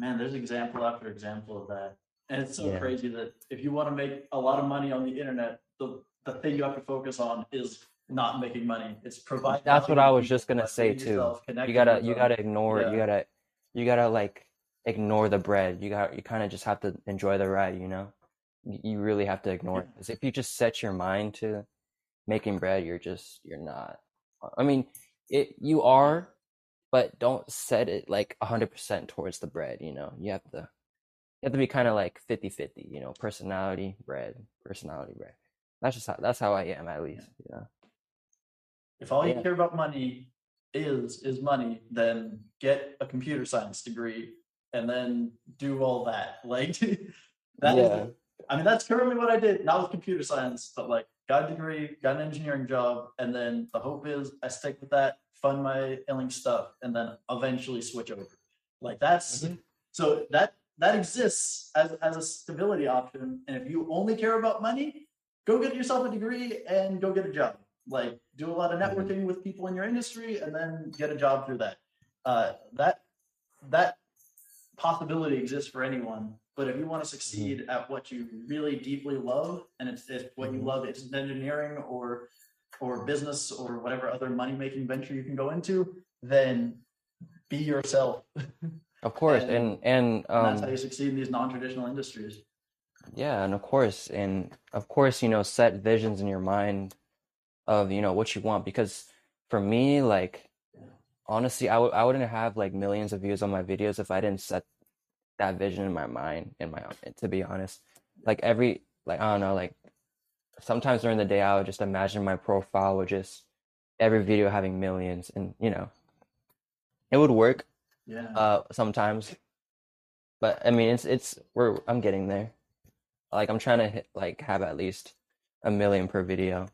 Man, there's example after example of that. And it's so crazy that if you want to make a lot of money on the internet, the thing you have to focus on is not making money. It's providing. That's what I was just going to say too. Yourself, you got to ignore it. You got to like ignore the bread. You kind of just have to enjoy the ride, you know? You really have to ignore it. Cuz if you just set your mind to making bread, you're not. I mean, you are, but don't set it like 100% towards the bread, you know? You have to be kind of like 50-50, you know, personality bread. That's how I am, at least, you know? If all you care about money is money, then get a computer science degree and then do all that. Like, I mean, that's currently what I did, not with computer science, but like got a degree, got an engineering job, and then the hope is I stick with that, fund my Ilinx stuff, and then eventually switch over. Like that's so that exists as a stability option. And if you only care about money, go get yourself a degree and go get a job. Like do a lot of networking with people in your industry and then get a job through that. That possibility exists for anyone. But if you want to succeed at what you really deeply love, and it's what you love, it's engineering or business or whatever other money-making venture you can go into, then be yourself. Of course. And that's how you succeed in these non-traditional industries. Yeah. And of course, you know, set visions in your mind of, you know, what you want, because for me, like, honestly, I wouldn't have like millions of views on my videos if I didn't set that vision in my mind, to be honest. Like I don't know, like sometimes during the day, I would just imagine my profile would just every video having millions, and you know, it would work. Yeah. Sometimes, but I mean, I'm getting there. Like I'm trying to have at least 1 million per video.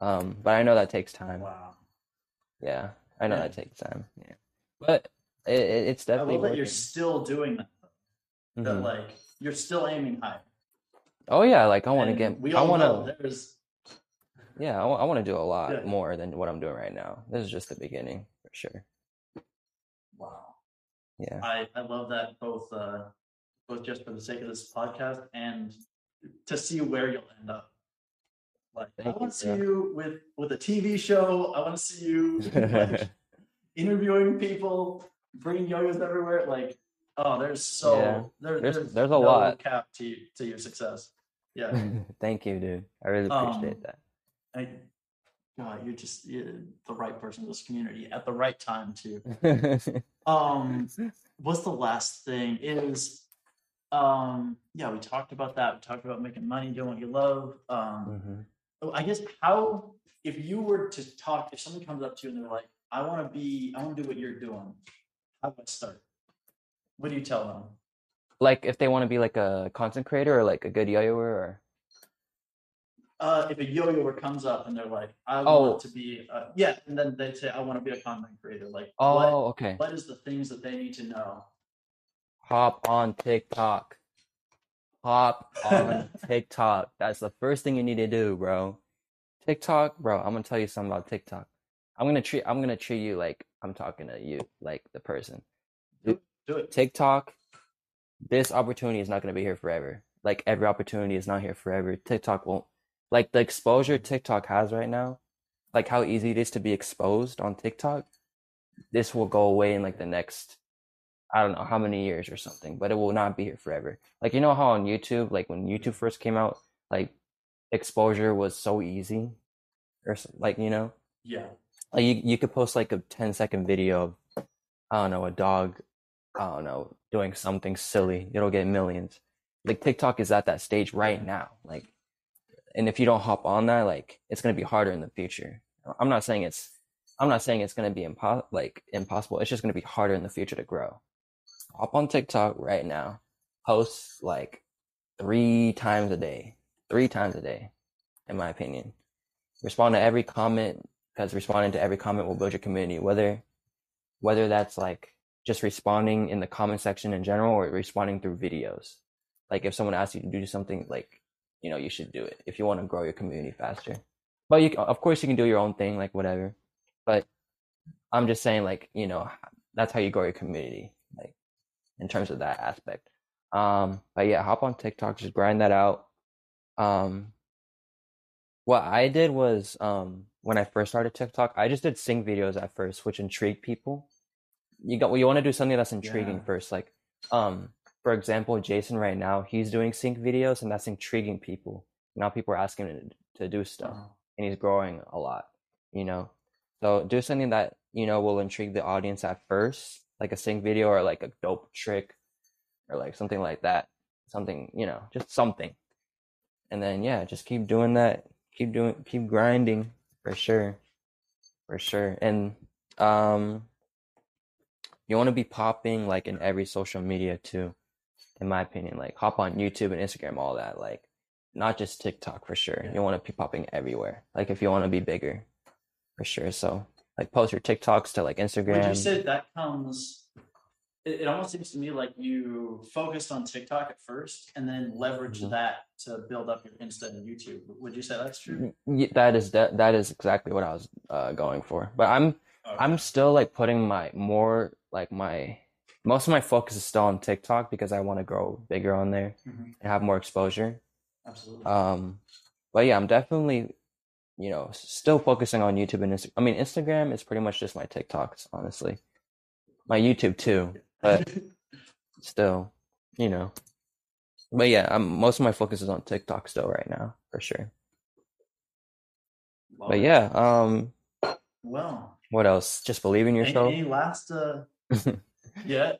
But I know that takes time. Wow. Yeah. I know that takes time. Yeah. But it's definitely I love that you're still doing that. That like you're still aiming high. Oh yeah. Like I want to do a lot more than what I'm doing right now. This is just the beginning for sure. Wow. Yeah. I love that both just for the sake of this podcast and to see where you'll end up. Like I want to see you with a TV show. I want to see you like, interviewing people, bringing yo-yos everywhere. Like, oh, there's no lot cap to your success. Yeah. Thank you, dude. I really appreciate that. You're just the right person in this community at the right time too. What's the last thing is, we talked about that. We talked about making money, doing what you love. I guess if you were to talk, if someone comes up to you and they're like, I want to do what you're doing. How do I start? What do you tell them? Like if they want to be like a content creator or like a good yo-yoer or? If a yo-yoer comes up and they're like, I want to be, and then they say, I want to be a content creator. Like, what is the things that they need to know? Hop on TikTok. That's the first thing you need to do, bro. TikTok, bro. I'm gonna tell you something about TikTok. I'm gonna treat you like I'm talking to you, like the person. Do it. TikTok. This opportunity is not gonna be here forever. Like every opportunity is not here forever. TikTok won't. Like the exposure TikTok has right now, like how easy it is to be exposed on TikTok. This will go away in like the next, I don't know how many years or something, but it will not be here forever. Like, you know how on YouTube, like when YouTube first came out, like exposure was so easy or like, you know, like you could post like a 10-second video of, I don't know, a dog, I don't know, doing something silly. It'll get millions. Like TikTok is at that stage right now. Like, and if you don't hop on that, like it's going to be harder in the future. I'm not saying it's going to be impossible. It's just going to be harder in the future to grow. Hop on TikTok right now. Post like 3 times a day. 3 times a day, in my opinion. Respond to every comment, because responding to every comment will build your community. Whether that's like just responding in the comment section in general or responding through videos. Like if someone asks you to do something, like, you know, you should do it if you want to grow your community faster. But of course you can do your own thing, like whatever. But I'm just saying, like, you know, that's how you grow your community, like in terms of that aspect. But yeah, hop on TikTok, just grind that out. What I did was when I first started TikTok, I just did sing videos at first, which intrigued people. You want to do something that's intriguing first. Like, for example, Jason right now, he's doing sync videos and that's intriguing people. Now people are asking him to do stuff and he's growing a lot, you know? So do something that, you know, will intrigue the audience at first, like a sync video or like a dope trick or like something like that. Something, you know, just something. And then, yeah, just keep doing that. Keep grinding for sure. For sure. And you want to be popping like in every social media too, in my opinion. Like hop on YouTube and Instagram, all that. Like not just TikTok for sure. Yeah. You want to be popping everywhere. Like if you want to be bigger, for sure. So like post your TikToks to like Instagram. Would you say that comes? It almost seems to me like you focused on TikTok at first and then leveraged that to build up your Insta and YouTube. Would you say that's true? Yeah, that is exactly what I was going for. But I'm still like putting most of my focus is still on TikTok because I want to grow bigger on there and have more exposure. Absolutely. But yeah, I'm definitely, you know, still focusing on YouTube and Instagram. I mean, Instagram is pretty much just my TikToks, honestly. My YouTube too. But still, you know. But yeah, most of my focus is on TikTok still right now, for sure. Love but it. Yeah, well, what else? Just believe in yourself. Any last yeah.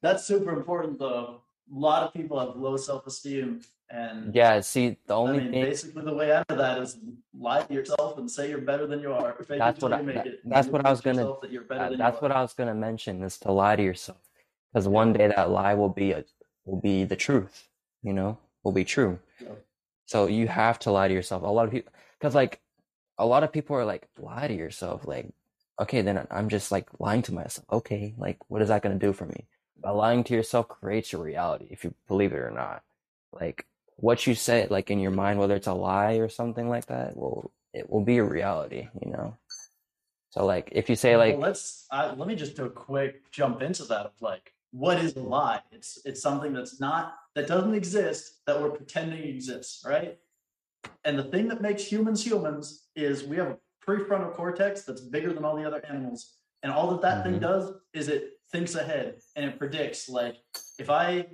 That's super important though. A lot of people have low self-esteem, and yeah, see, the only thing basically the way out of that is lie to yourself and say you're better than you are. That's what I was gonna mention, is to lie to yourself, because one day that lie will be the truth, you know, will be true. Yeah. So you have to lie to yourself. A lot of people are like, lie to yourself, like, okay, then I'm just like lying to myself. Okay, like what is that gonna do for me? But lying to yourself creates your reality, if you believe it or not. Like what you say, like in your mind, whether it's a lie or something like that, it will be a reality, you know. So like if you say like, well, let me just do a quick jump into that of like, what is a lie? It's something that doesn't exist that we're pretending exists, right? And the thing that makes humans is we have a prefrontal cortex that's bigger than all the other animals, and all that thing does is it thinks ahead, and it predicts like, if I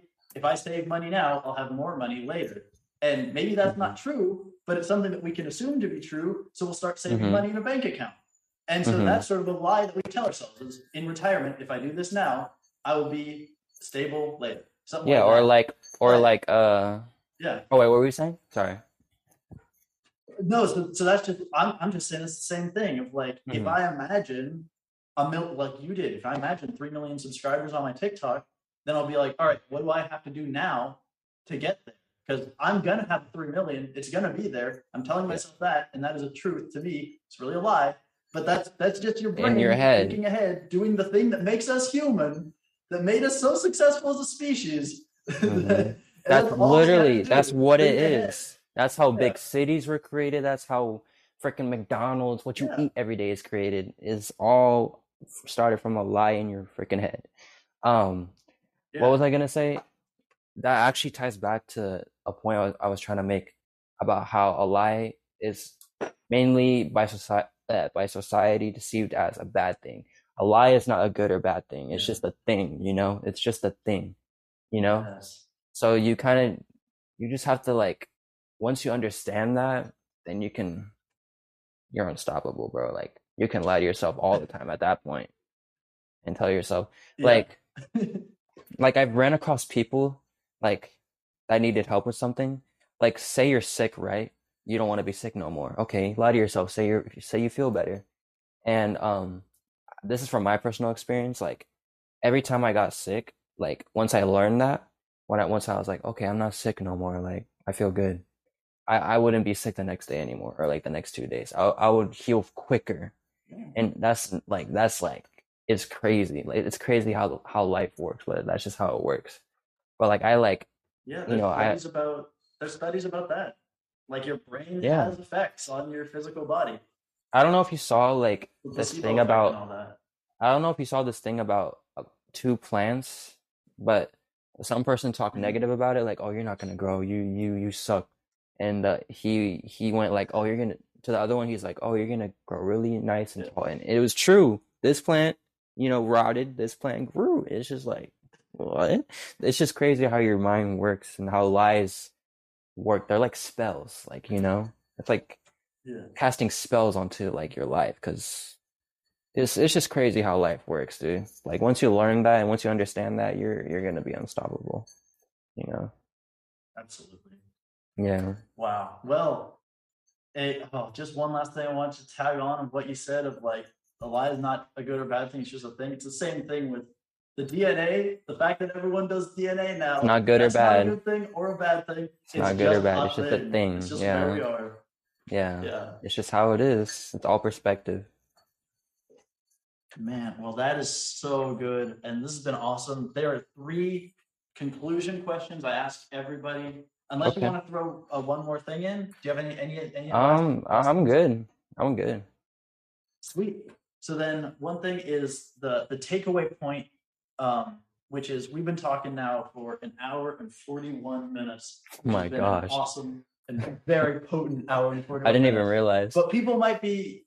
save money now, I'll have more money later. And maybe that's not true, but it's something that we can assume to be true. So we'll start saving money in a bank account. And so that's sort of a lie that we tell ourselves is, in retirement, if I do this now, I will be stable later. Something yeah. Like yeah. Oh wait, what were you saying? Sorry. No. So that's just, I'm just saying it's the same thing of like, if I imagine like you did, if I imagine 3 million subscribers on my TikTok, then I'll be like, all right, what do I have to do now to get there? Because I'm going to have 3 million. It's going to be there. I'm telling myself that, and that is a truth to me. It's really a lie, but that's just your brain in your head, thinking ahead, doing the thing that makes us human, that made us so successful as a species. That's what it is. That's how big cities were created. That's how freaking McDonald's, what you eat every day is created, is all started from a lie in your freaking head. What was I gonna say? That actually ties back to a point I was trying to make about how a lie is mainly by society deceived as a bad thing. A lie is not a good or bad thing. It's just a thing, you know. It's just a thing, you know. Yes. So you just have to like, once you understand that, then you're unstoppable, bro. Like you can lie to yourself all the time at that point, and tell yourself like. Like I've ran across people like that needed help with something. Like say you're sick, right? You don't want to be sick no more. Okay, lie to yourself. Say you feel better. And this is from my personal experience. Like every time I got sick, like once I learned that, once I was like, okay, I'm not sick no more. Like I feel good. I wouldn't be sick the next day anymore, or like the next 2 days. I would heal quicker. And that's like. It's crazy. Like, it's crazy how life works, but that's just how it works. But like there's studies about that. Like your brain has effects on your physical body. I don't know if you saw like this thing about. I don't know if you saw this thing about two plants, but some person talked negative about it. Like, oh, you're not gonna grow. You suck. And he went like, oh, you're gonna to the other one. He's like, oh, you're gonna grow really nice and tall. And it was true. This plant, you know, rotted, this plant grew. It's just like, what? It's just crazy how your mind works and how lies work. They're like spells, like, you know, it's like casting spells onto like your life, because it's just crazy how life works, dude. Like once you learn that and once you understand that, you're going to be unstoppable, you know? Absolutely. Yeah. Wow. Well, just one last thing I want to tag on what you said of like, a lie is not a good or bad thing. It's just a thing. It's the same thing with The DNA, the fact that everyone does DNA now, it's not good or bad. Not a good thing or a bad thing. It's not good or bad. It's just a thing. It's just where we are. Yeah. It's just how it is. It's all perspective. Man, well, that is so good. And this has been awesome. There are 3 conclusion questions I ask everybody. Unless you want to throw one more thing in. Do you have any I'm good. Sweet. So then one thing is the takeaway point, which is we've been talking now for an hour and 41 minutes. Oh my gosh. Awesome and very potent hour and 41 minutes. I didn't even realize. But people might be,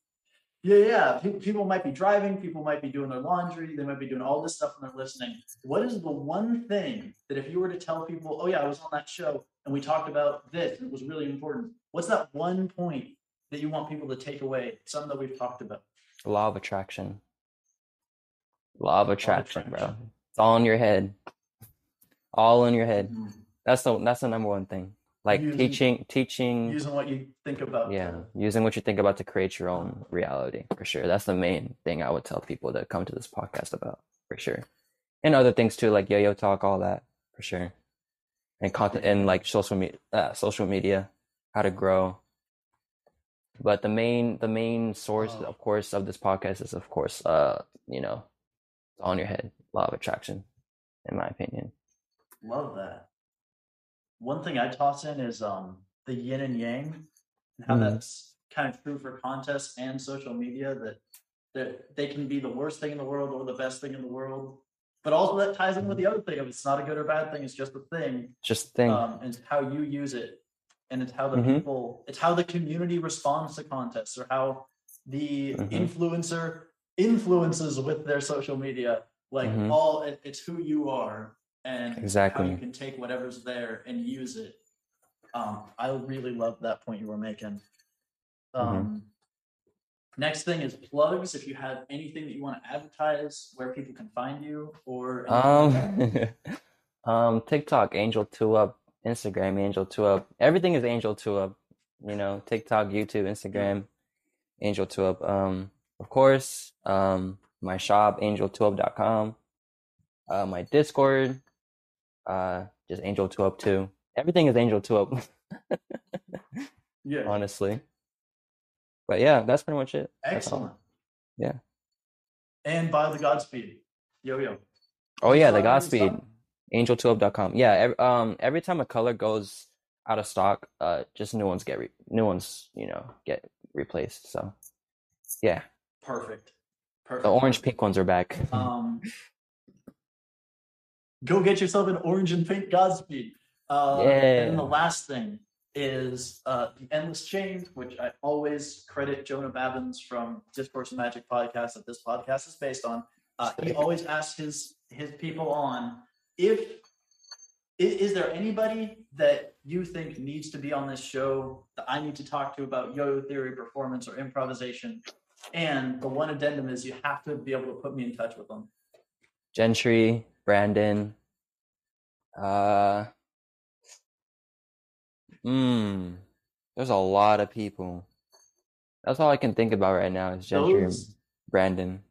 people might be driving, people might be doing their laundry, they might be doing all this stuff and they're listening. What is the one thing that if you were to tell people, oh yeah, I was on that show and we talked about this, and it was really important. What's that one point that you want people to take away, something that we've talked about? Law of attraction, bro. It's all in your head. Mm-hmm. That's the number one thing. Like teaching. Using what you think about. Yeah, using what you think about to create your own reality, for sure. That's the main thing I would tell people to come to this podcast about, for sure. And other things too, like yo-yo talk, all that, for sure. And content, and like social media, how to grow. But the main source, of course, of this podcast is, of course, it's all in your head, law of attraction, in my opinion. Love that. One thing I toss in is the yin and yang, and how that's kind of true for contests and social media, that they can be the worst thing in the world or the best thing in the world. But also that ties in with the other thing of it's not a good or bad thing, it's just a thing. Just a thing. And it's how you use it. And it's how the people, it's how the community responds to contests, or how the influencer influences with their social media. Like it's who you are and how you can take whatever's there and use it. I really love that point you were making. Next thing is plugs. If you have anything that you want to advertise, where people can find you, or TikTok, Angel 2 Up. Instagram, Angel 2 Up. Everything is Angel 2 Up. TikTok, YouTube, Instagram, Angel 2 Up. Of course, my shop, angel2up.com. My Discord, just Angel 2 Up too. Everything is Angel 2 Up. Yeah. Honestly. But yeah, that's pretty much it. Excellent. Yeah. And buy the Godspeed. Yo-yo. Oh yeah, the Godspeed. Angel2up.com. Yeah, every time a color goes out of stock, just new ones get replaced. So, yeah. Perfect. The orange pink ones are back. Go get yourself an orange and pink Godspeed. And the last thing is the Endless Chain, which I always credit Jonah Babbins from Discourse and Magic podcast that this podcast is based on. He always asks his people on. Is there anybody that you think needs to be on this show that I need to talk to about yo-yo theory, performance, or improvisation? And the one addendum is you have to be able to put me in touch with them. Gentry, Brandon. There's a lot of people. That's all I can think about right now is Gentry and Brandon.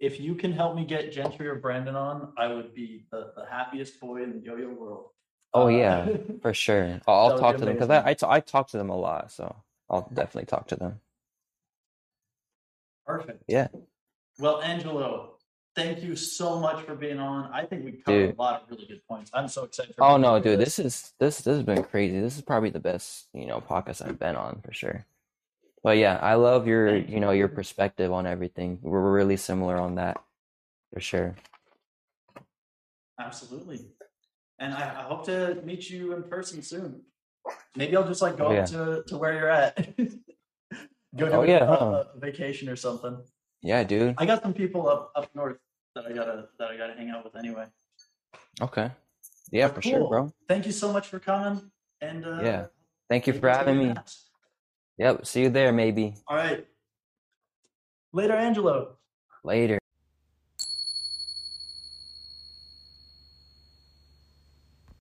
If you can help me get Gentry or Brandon on, I would be the happiest boy in the yo-yo world. Oh, yeah, for sure. I'll talk to them because I talk to them a lot. So I'll definitely talk to them. Perfect. Yeah. Well, Angelo, thank you so much for being on. I think we covered a lot of really good points. I'm so excited. Oh, no, dude, this has been crazy. This is probably the best, podcast I've been on for sure. But yeah, I love your perspective on everything. We're really similar on that, for sure. Absolutely. And I hope to meet you in person soon. Maybe I'll just go up to where you're at. Go to a vacation or something. Yeah, dude. I got some people up north that I gotta hang out with anyway. Okay. Yeah, for sure, bro. Thank you so much for coming. And thank you for having me. Yep, see you there, maybe. All right. Later, Angelo. Later.